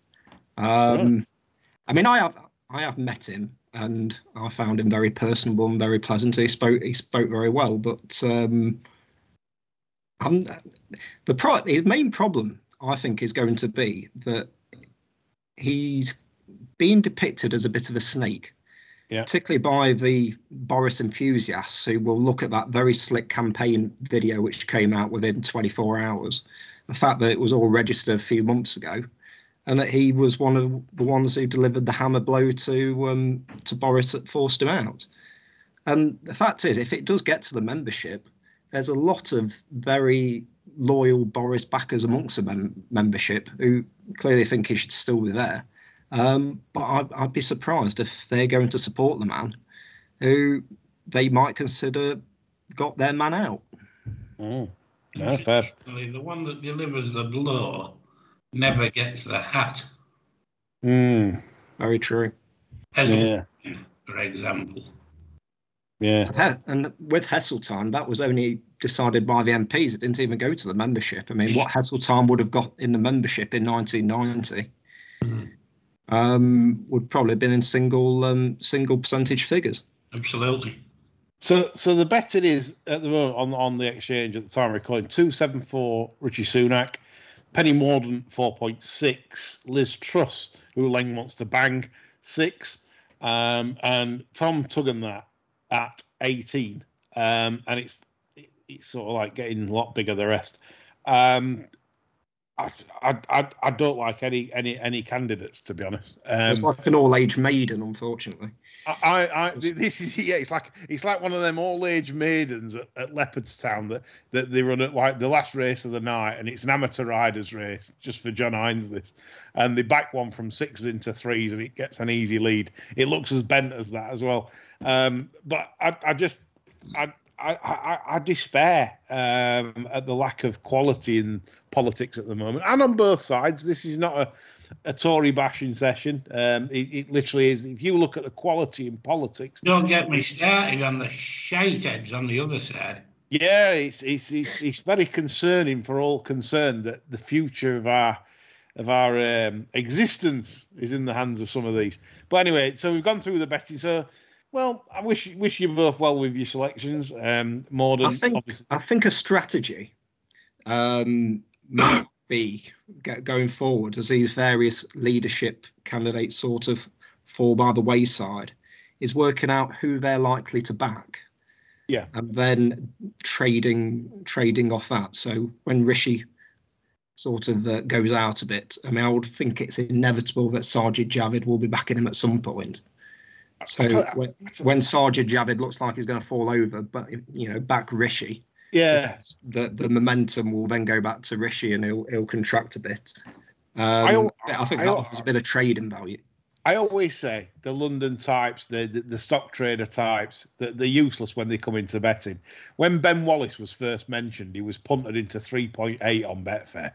I mean, I have met him, and I found him very personable and very pleasant. He spoke very well, but the main problem, I think, is going to be that he's being depicted as a bit of a snake, particularly by the Boris enthusiasts, who will look at that very slick campaign video which came out within 24 hours. The fact that it was all registered a few months ago, and that he was one of the ones who delivered the hammer blow to Boris that forced him out. And the fact is, if it does get to the membership, there's a lot of very loyal Boris backers amongst the membership who clearly think he should still be there. But I'd be surprised if they're going to support the man who they might consider got their man out. Mm. No, fair. The one that delivers the blow never gets the hat. Mm. Very true. Heseltine, for example. Yeah. And with Heseltine, that was only decided by the MPs. It didn't even go to the membership. I mean, what Heseltine would have got in the membership in 1990 would probably have been in single percentage figures. Absolutely. So the bet it is at the moment on the exchange at the time of recording, 274 Richie Sunak, Penny Mordaunt 4.6, Liz Truss, who Lang wants to bang, 6, and Tom Tuggan that at 18, and it's sort of like getting a lot bigger the rest. I don't like any candidates, to be honest. It's like an all age maiden, unfortunately. It's like one of them all age maidens at Leopardstown that they run at like the last race of the night, and it's an amateur riders race just for John Hines this, and they back one from 6s into 3s, and it gets an easy lead. It looks as bent as that as well. But I despair at the lack of quality in politics at the moment, and on both sides. This is not a Tory bashing session. It literally is. If you look at the quality in politics, don't get me started on the shitheads on the other side. Yeah, it's very concerning for all concerned that the future of our existence is in the hands of some of these. But anyway, so we've gone through the betting. So. Well, I wish you both well with your selections. Morden, I think a strategy might be going forward, as these various leadership candidates sort of fall by the wayside, is working out who they're likely to back. Yeah, and then trading off that. So when Rishi sort of goes out a bit, I mean, I would think it's inevitable that Sajid Javid will be backing him at some point. So when Sajid Javid looks like he's going to fall over, but, you know, back Rishi, Yeah, the momentum will then go back to Rishi and he'll contract a bit. I think that offers a bit of trading value. I always say the London types, the stock trader types, they're useless when they come into betting. When Ben Wallace was first mentioned, he was punted into 3.8 on Betfair.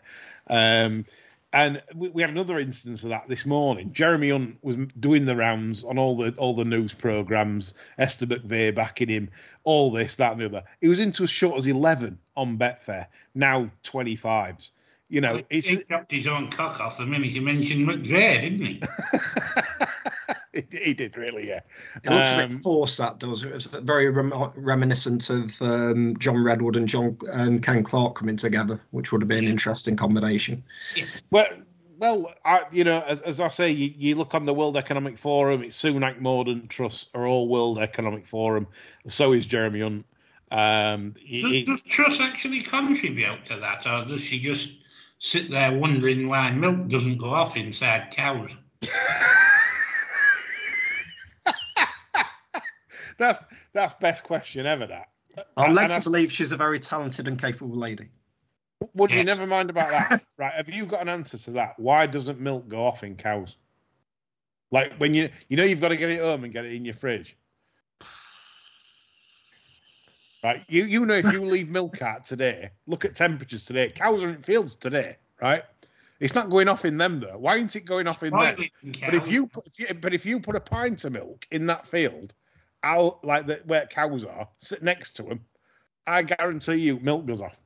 And we had another instance of that this morning. Jeremy Hunt was doing the rounds on all the news programmes, Esther McVeigh backing him, all this, that and the other. He was into as short as 11 on Betfair, now 25s. You know, he chopped his own cock off the minute he mentioned McVeigh, didn't he? He did, really, yeah. It looks a bit forced, that does. It was very reminiscent of John Redwood and Ken Clark coming together, which would have been an interesting combination. Yeah. Well, as I say, you look on the World Economic Forum, it's Sunak, Mordaunt, Truss are all World Economic Forum. So is Jeremy Hunt. Does Truss actually contribute to that, or does she just sit there wondering why milk doesn't go off inside cows? That's best question ever, that. I'm led to believe she's a very talented and capable lady. Would you never mind about that? Right, have you got an answer to that? Why doesn't milk go off in cows? Like, when you know you've got to get it home and get it in your fridge. Right, you know, if you leave milk out today, look at temperatures today. Cows are in fields today, right? It's not going off in them, though. Why isn't it going off in them? But if you put a pint of milk in that field, where cows are, sit next to them, I guarantee you milk goes off.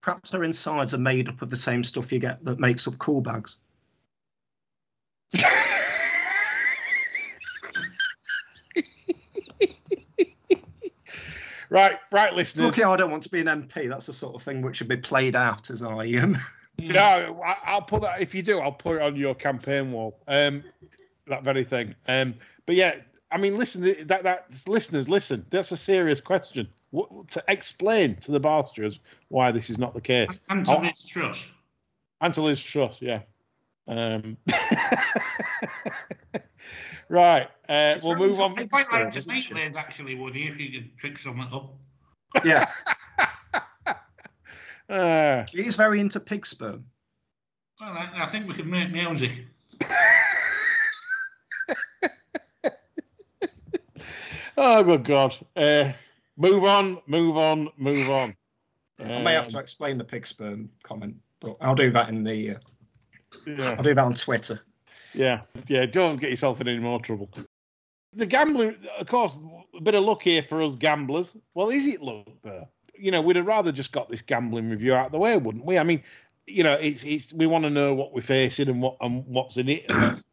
Perhaps their insides are made up of the same stuff you get that makes up cool bags. Right, listeners. Okay, I don't want to be an MP. That's the sort of thing which should be played out as I am. No, I'll put that. If you do, I'll put it on your campaign wall. That very thing. But yeah, I mean, listen. That's listeners, listen. That's a serious question. To explain to the barsters why this is not the case. And to Liz Truss. And to Liz Truss, yeah. Right, we'll move on. It's quite like to meet Liz, actually, Woody, if you could trick someone up. Yeah. He's very into pig sperm. Well, I think we could make music. Oh, good God. Move on. I may have to explain the pig sperm comment, but I'll do that in the... I'll do that on Twitter. Yeah, don't get yourself in any more trouble. The gambling, of course, a bit of luck here for us gamblers. Well, is it luck there? You know, we'd have rather just got this gambling review out of the way, wouldn't we? I mean, you know, it's we want to know what we're facing and what's in it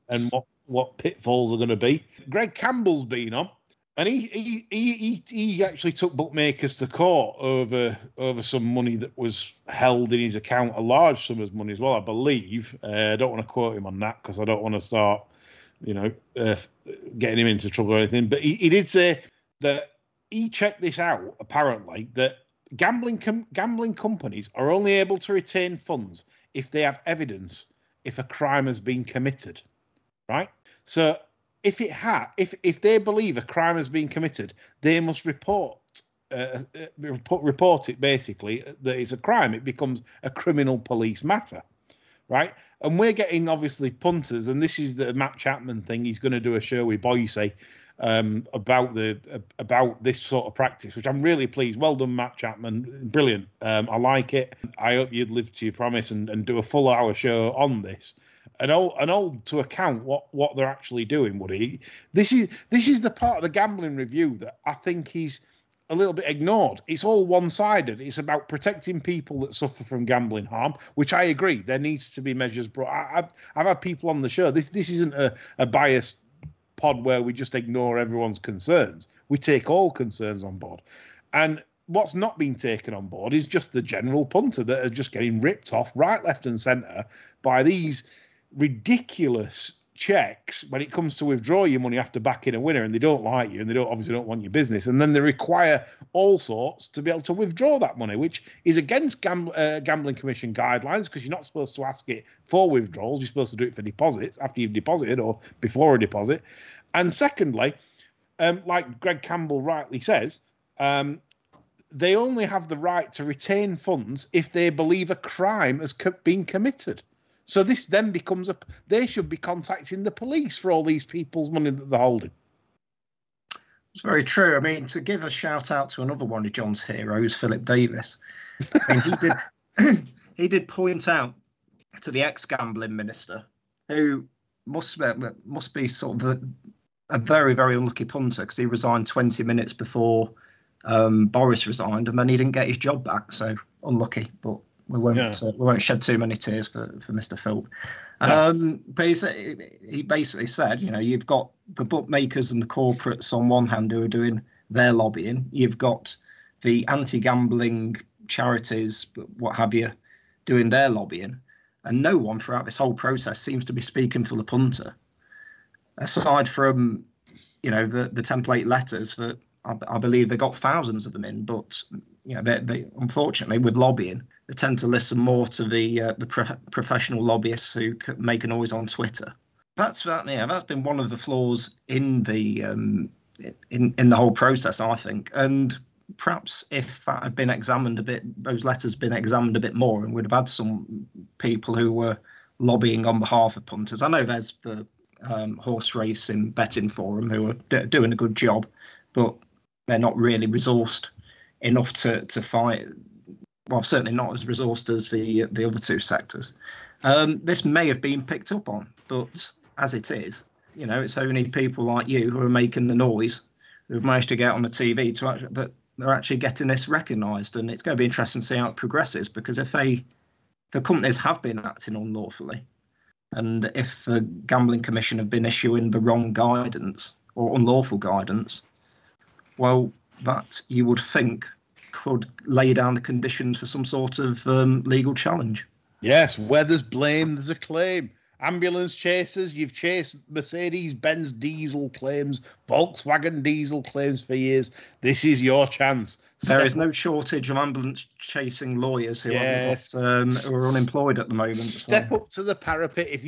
and what pitfalls are going to be. Greg Campbell's been on, and he actually took bookmakers to court over some money that was held in his account, a large sum of money as well, I believe. I don't want to quote him on that because I don't want to start, getting him into trouble or anything. But he did say that he checked this out, apparently, that gambling companies are only able to retain funds if they have evidence if a crime has been committed, right? So... If they believe a crime has been committed, they must report it, basically, that it's a crime. It becomes a criminal police matter, right? And we're getting, obviously, punters, and this is the Matt Chapman thing. He's going to do a show with Boise about this sort of practice, which I'm really pleased. Well done, Matt Chapman. Brilliant. I like it. I hope you'd live to your promise and do a full hour show on this. And hold to account what they're actually doing, Woody. This is the part of the gambling review that I think he's a little bit ignored. It's all one-sided. It's about protecting people that suffer from gambling harm, which I agree. There needs to be measures brought. I've had people on the show. This isn't a biased pod where we just ignore everyone's concerns. We take all concerns on board. And what's not being taken on board is just the general punter that are just getting ripped off right, left and centre by these... ridiculous checks when it comes to withdraw your money after backing a winner, and they don't like you and they don't want your business, and then they require all sorts to be able to withdraw that money, which is against Gambling Commission guidelines, because you're not supposed to ask it for withdrawals. You're supposed to do it for deposits after you've deposited or before a deposit. And secondly, like Greg Campbell rightly says, they only have the right to retain funds if they believe a crime has been committed. So this then becomes a... They should be contacting the police for all these people's money that they're holding. It's very true. I mean, to give a shout-out to another one of John's heroes, Philip Davis, and he did point out to the ex-gambling minister, who must be sort of a very, very unlucky punter, because he resigned 20 minutes before Boris resigned, and then he didn't get his job back, so unlucky, but... We won't shed too many tears for Mr. Philp. Yeah. But he basically said, you know, you've got the bookmakers and the corporates on one hand who are doing their lobbying. You've got the anti-gambling charities, what have you, doing their lobbying. And no one throughout this whole process seems to be speaking for the punter. Aside from, you know, the template letters that I believe they got thousands of them in, but... You know, they, unfortunately, with lobbying, they tend to listen more to the professional lobbyists who make a noise on Twitter. That's been one of the flaws in the in the whole process, I think. And perhaps if that had been examined a bit, those letters been examined a bit more, and we'd have had some people who were lobbying on behalf of punters. I know there's the horse racing betting forum who are doing a good job, but they're not really resourced enough to fight, well, certainly not as resourced as the other two sectors. This may have been picked up on, but as it is, you know, it's only people like you who are making the noise, who've managed to get on the TV, that they're actually getting this recognised, and it's going to be interesting to see how it progresses, because if the companies have been acting unlawfully, and if the Gambling Commission have been issuing the wrong guidance, or unlawful guidance, well... that you would think could lay down the conditions for some sort of legal challenge. Yes, where there's blame, there's a claim. Ambulance chasers, you've chased Mercedes-Benz diesel claims, Volkswagen diesel claims for years. This is your chance. There is no shortage of ambulance-chasing lawyers who are unemployed at the moment. Step up to the parapet.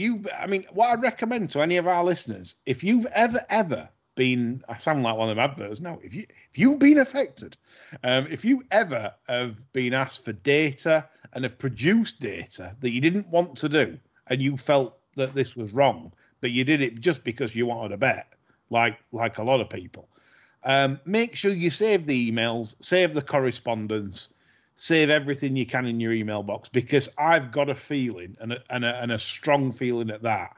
What I recommend to any of our listeners, if you've ever been, I sound like one of them adverts now. If you've been affected, if you ever have been asked for data and have produced data that you didn't want to do, and you felt that this was wrong, but you did it just because you wanted a bet, like a lot of people, make sure you save the emails, save the correspondence, save everything you can in your email box, because I've got a feeling and a strong feeling at that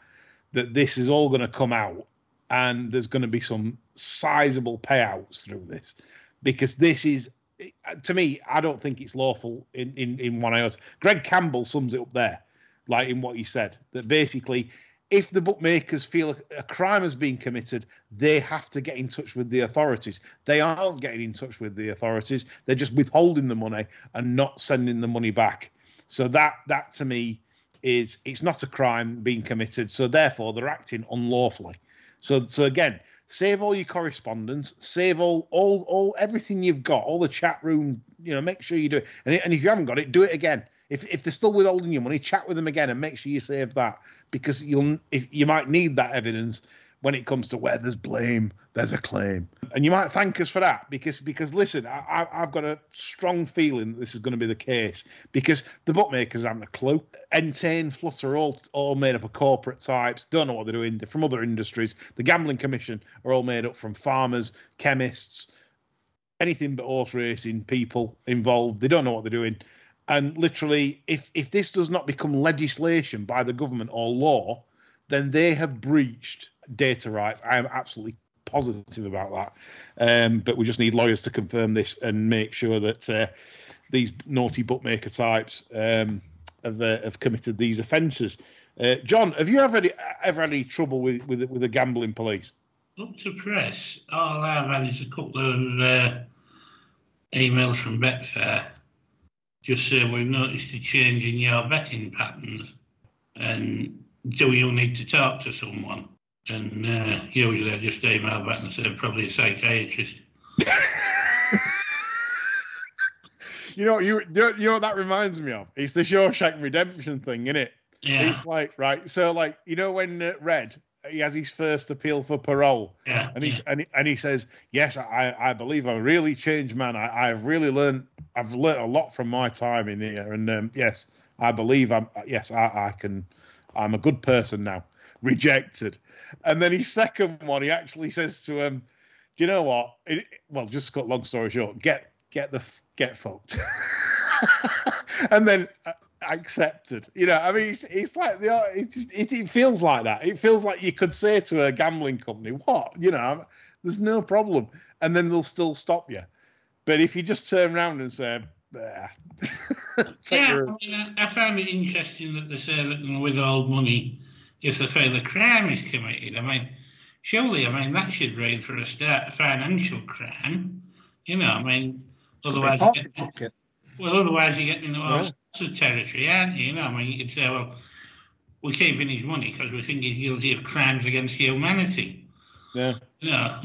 this is all going to come out. And there's going to be some sizable payouts through this, because this is, to me, I don't think it's lawful in one iota. Greg Campbell sums it up there, like in what he said, that basically if the bookmakers feel a crime has been committed, they have to get in touch with the authorities. They aren't getting in touch with the authorities. They're just withholding the money and not sending the money back. So that to me is, it's not a crime being committed. So therefore they're acting unlawfully. So again, save all your correspondence, save all everything you've got, all the chat room, you know, make sure you do it. And if you haven't got it, do it again. If they're still withholding your money, chat with them again and make sure you save that, because you might need that evidence when it comes to where there's blame, there's a claim. And you might thank us for that, because listen, I've got a strong feeling that this is going to be the case, because the bookmakers haven't a clue. Entain, Flutter, all made up of corporate types, don't know what they're doing, they're from other industries. The Gambling Commission are all made up from farmers, chemists, anything but horse racing people involved. They don't know what they're doing. And literally, if this does not become legislation by the government or law, then they have breached data rights. I am absolutely positive about that, but we just need lawyers to confirm this and make sure that these naughty bookmaker types have committed these offences. John, have you ever had any trouble with the gambling police? Up to press, all I've had is a couple of emails from Betfair just saying we've noticed a change in your betting patterns, and do you need to talk to someone? And usually I just email back and say, probably a psychiatrist. you know what that reminds me of? It's the Shawshank Redemption thing, isn't it? Yeah. It's like, right, so like, you know when Red he has his first appeal for parole. Yeah. And he says, yes, I believe I'm a really changed man. I've learnt a lot from my time in here. And yes, I believe I'm a good person now. Rejected. And then his second one, he actually says to him, do you know what? Just to cut long story short, get fucked. And then accepted. You know, I mean, it's like it feels like that. It feels like you could say to a gambling company, what? You know, there's no problem. And then they'll still stop you. But if you just turn around and say, I found it interesting that they say that they're going to withhold money if they feel a crime is committed. I mean, surely, that should read for a financial crime. You know, I mean, otherwise you're getting into all sorts of territory, aren't you? You know, I mean, you could say, well, we're keeping his money because we think he's guilty of crimes against humanity. Yeah. You know,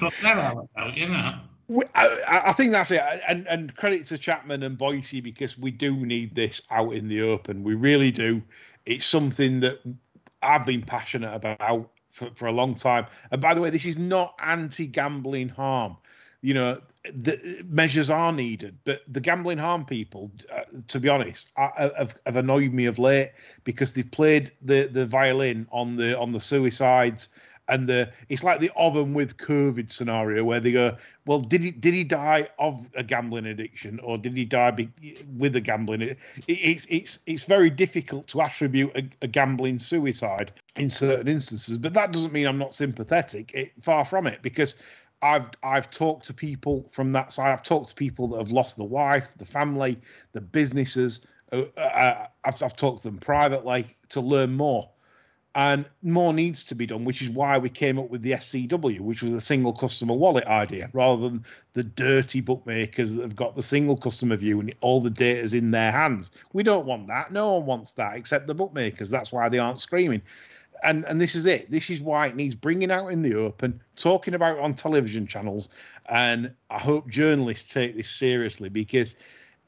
what's that all about, you know? I think that's it, and credit to Chapman and Boise, because we do need this out in the open. We really do. It's something that I've been passionate about for a long time. And by the way, this is not anti-gambling harm. You know, the measures are needed, but the gambling harm people, to be honest, have annoyed me of late because they've played the violin on the suicides. And it's like the of and with COVID scenario where they go, well, did he die of a gambling addiction or did he die with a gambling? It's very difficult to attribute a gambling suicide in certain instances, but that doesn't mean I'm not sympathetic. Far from it, because I've talked to people from that side. I've talked to people that have lost the wife, the family, the businesses. I've talked to them privately to learn more. And more needs to be done, which is why we came up with the SCW, which was the single customer wallet idea, rather than the dirty bookmakers that have got the single customer view and all the data's in their hands. We don't want that. No one wants that except the bookmakers. That's why they aren't screaming. And this is it. This is why it needs bringing out in the open, talking about it on television channels. And I hope journalists take this seriously, because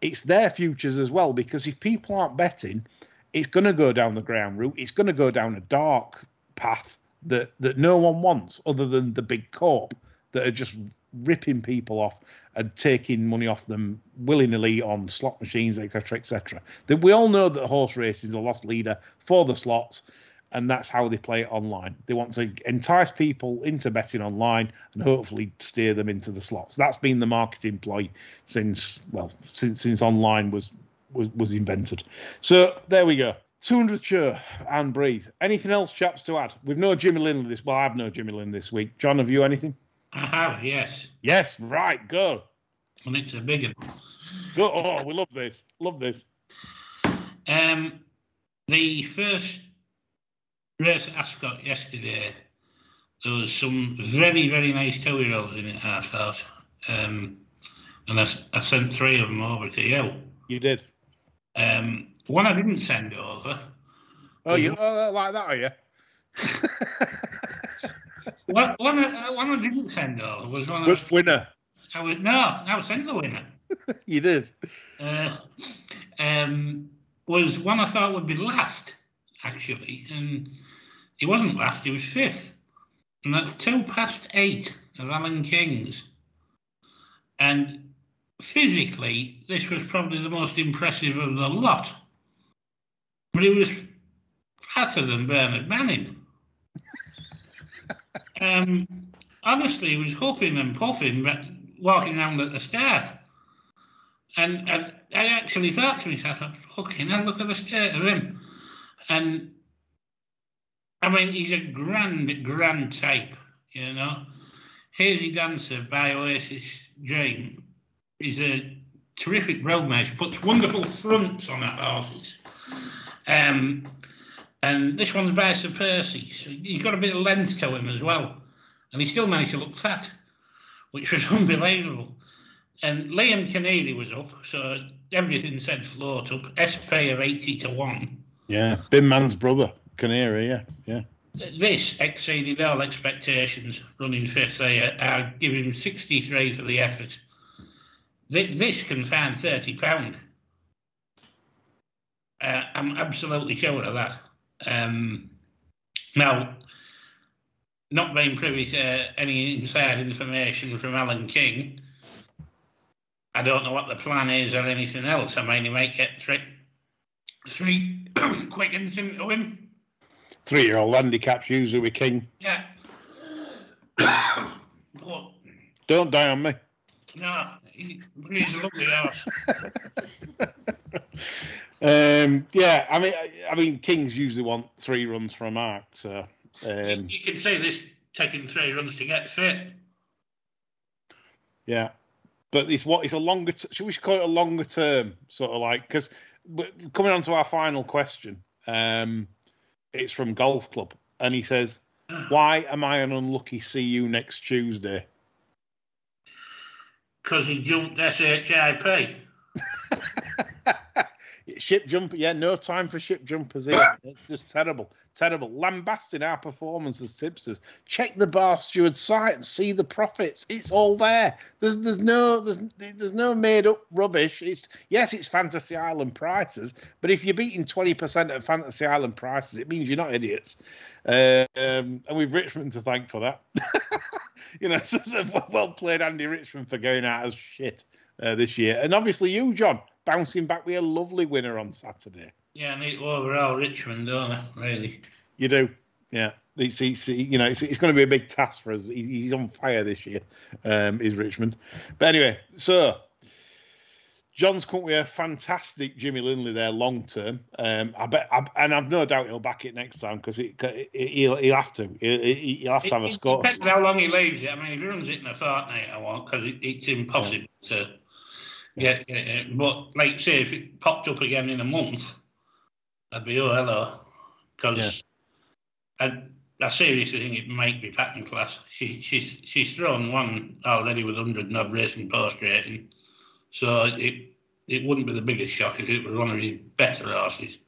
it's their futures as well. Because if people aren't betting, it's going to go down the ground route. It's going to go down a dark path that no one wants, other than the big corp that are just ripping people off and taking money off them willy-nilly on slot machines, etc., etc. That we all know that horse racing is a lost leader for the slots, and that's how they play it online. They want to entice people into betting online and hopefully steer them into the slots. That's been the marketing ploy since online was invented. So there we go. 200th show and breathe. Anything else, chaps, to add? We've no Jimmy Lynn this. Well, I've no Jimmy Lynn this week. John, have you anything? I have, yes. Yes, right, go. And it's a big one. Go. Oh, we love this. Love this. The first race at Ascot yesterday, there was some very, very nice 2-year-olds in it, I thought. And I sent 3 of them over to you. You did. One I didn't send over. Oh, you're like that, are you? one I didn't send over was one. Which winner? I sent the winner. You did. Was one I thought would be last, actually, and he wasn't last. He was 5th, and that's 8:02 of Alan King's, and. Physically, this was probably the most impressive of the lot. But he was fatter than Bernard Manning. Honestly, he was huffing and puffing, but walking around at the start. And I actually thought to myself, fucking hell, look at the state of him. And, I mean, he's a grand, grand type, you know. Hazy Dancer by Oasis Dream. He's a terrific road mage, puts wonderful fronts on our horses. And this one's by Sir Percy, so he's got a bit of length to him as well. And he still managed to look fat, which was unbelievable. And Liam Keneally was up, so everything said float up. SP of 80 to 1. Yeah, Bin Man's brother, Keneally, yeah. This exceeded all expectations, running 5th there. I give him 63 for the effort. This can find £30. I'm absolutely sure of that. Now, not being privy to any inside information from Alan King, I don't know what the plan is or anything else. I mean, he might get three quickens into him. Three-year-old handicaps usually with King. Yeah. But, don't die on me. No, he's a lovely horse. Yeah, I mean, Kings usually want 3 runs for a mark, so... you can say this taking 3 runs to get fit. Yeah, but it's a longer... Should we call it a longer term, sort of like... Because coming on to our final question, it's from Golf Club, and he says, why am I an unlucky CU next Tuesday? Because he jumped SHIP. Ship jumper, yeah, no time for ship jumpers either. It's just terrible, terrible. Lambasting our performance as tipsters. Check the Bar Stewards site and see the profits. It's all there. There's no made up rubbish. Yes, it's Fantasy Island prices, but if you're beating 20% of Fantasy Island prices, it means you're not idiots. And we've Richmond to thank for that. You know, so well played, Andy Richmond, for going out as shit this year, and obviously you, John, bouncing back with a lovely winner on Saturday. Yeah, I need to overhaul Richmond, don't I, really? You do, yeah. It's going to be a big task for us. He's on fire this year, is Richmond. But anyway, so John's come with a fantastic Jimmy Lindley there long term. And I've no doubt he'll back it next time, because he'll have to. He'll have to have a score. It depends how long he leaves it. I mean, if he runs it in a fortnight, I won't, because it's impossible to... Yeah, but like say, if it popped up again in a month, I'd be, oh, hello. Because I seriously think it might be pattern class. She's thrown one already with 100 and odd racing post rating, so it wouldn't be the biggest shock if it was one of his better horses.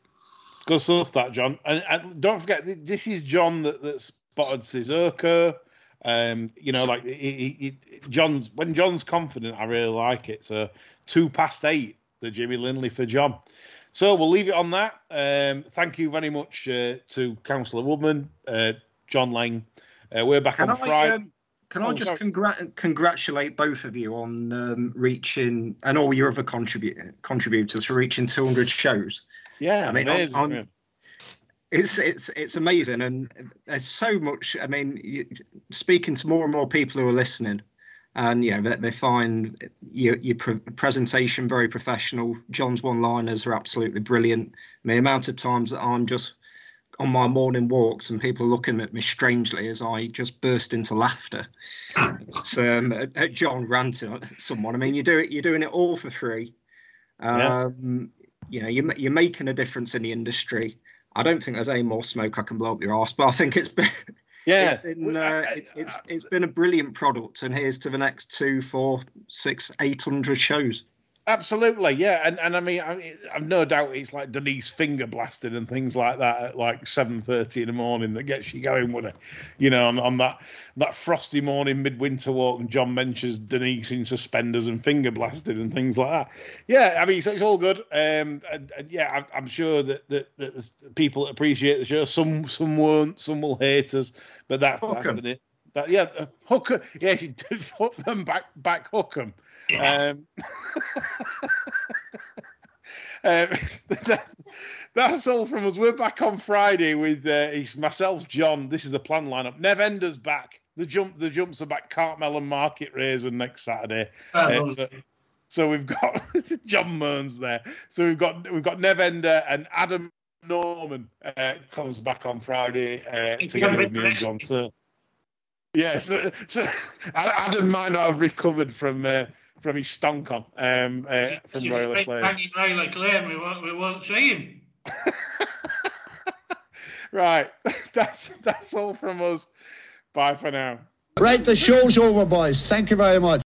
Good stuff, that, John. And don't forget, this is John that spotted Sissoko. You know, like when John's confident, I really like it. So 8:02, the Jimmy Lindley for John. So we'll leave it on that. Thank you very much to Councillor Woodman, John Lang. We're back on Friday. Can I just congratulate both of you on reaching, and all your other contributors for reaching 200 shows. Yeah, I mean, amazing. It's amazing, and there's so much. I mean, speaking to more and more people who are listening, and you know they find your presentation very professional. John's one-liners are absolutely brilliant. I mean, the amount of times that I'm just on my morning walks and people are looking at me strangely as I just burst into laughter. It's at John ranting at someone. I mean, you're doing it all for free. You know, you're making a difference in the industry. I don't think there's any more smoke I can blow up your arse, but I think it's been, it's been a brilliant product, and here's to the next 200, 400, 600, 800 shows. Absolutely, yeah, and I mean, I've no doubt it's like Denise finger blasted and things like that at like 7:30 in the morning that gets you going, wouldn't it? You know, on that frosty morning midwinter walk, and John mentions Denise in suspenders and finger blasted and things like that. Yeah, I mean, so it's all good. I'm sure that there's people that appreciate the show. Some won't, some will hate us, but that's it. Hookham. Yeah, she did hook them back Hookham. Yeah. That's all from us. We're back on Friday with it's myself, John. This is the plan lineup. Nev Ender's back. The jumps are back. Cartmel and Market Raisin next Saturday. So we've got John Mearns there. So we've got Nev Ender, and Adam Norman comes back on Friday together with me and John. So Adam might not have recovered from his stonk on from Royal Acclaim. We won't see him. Right, that's all from us. Bye for now. Right, the show's over, boys. Thank you very much.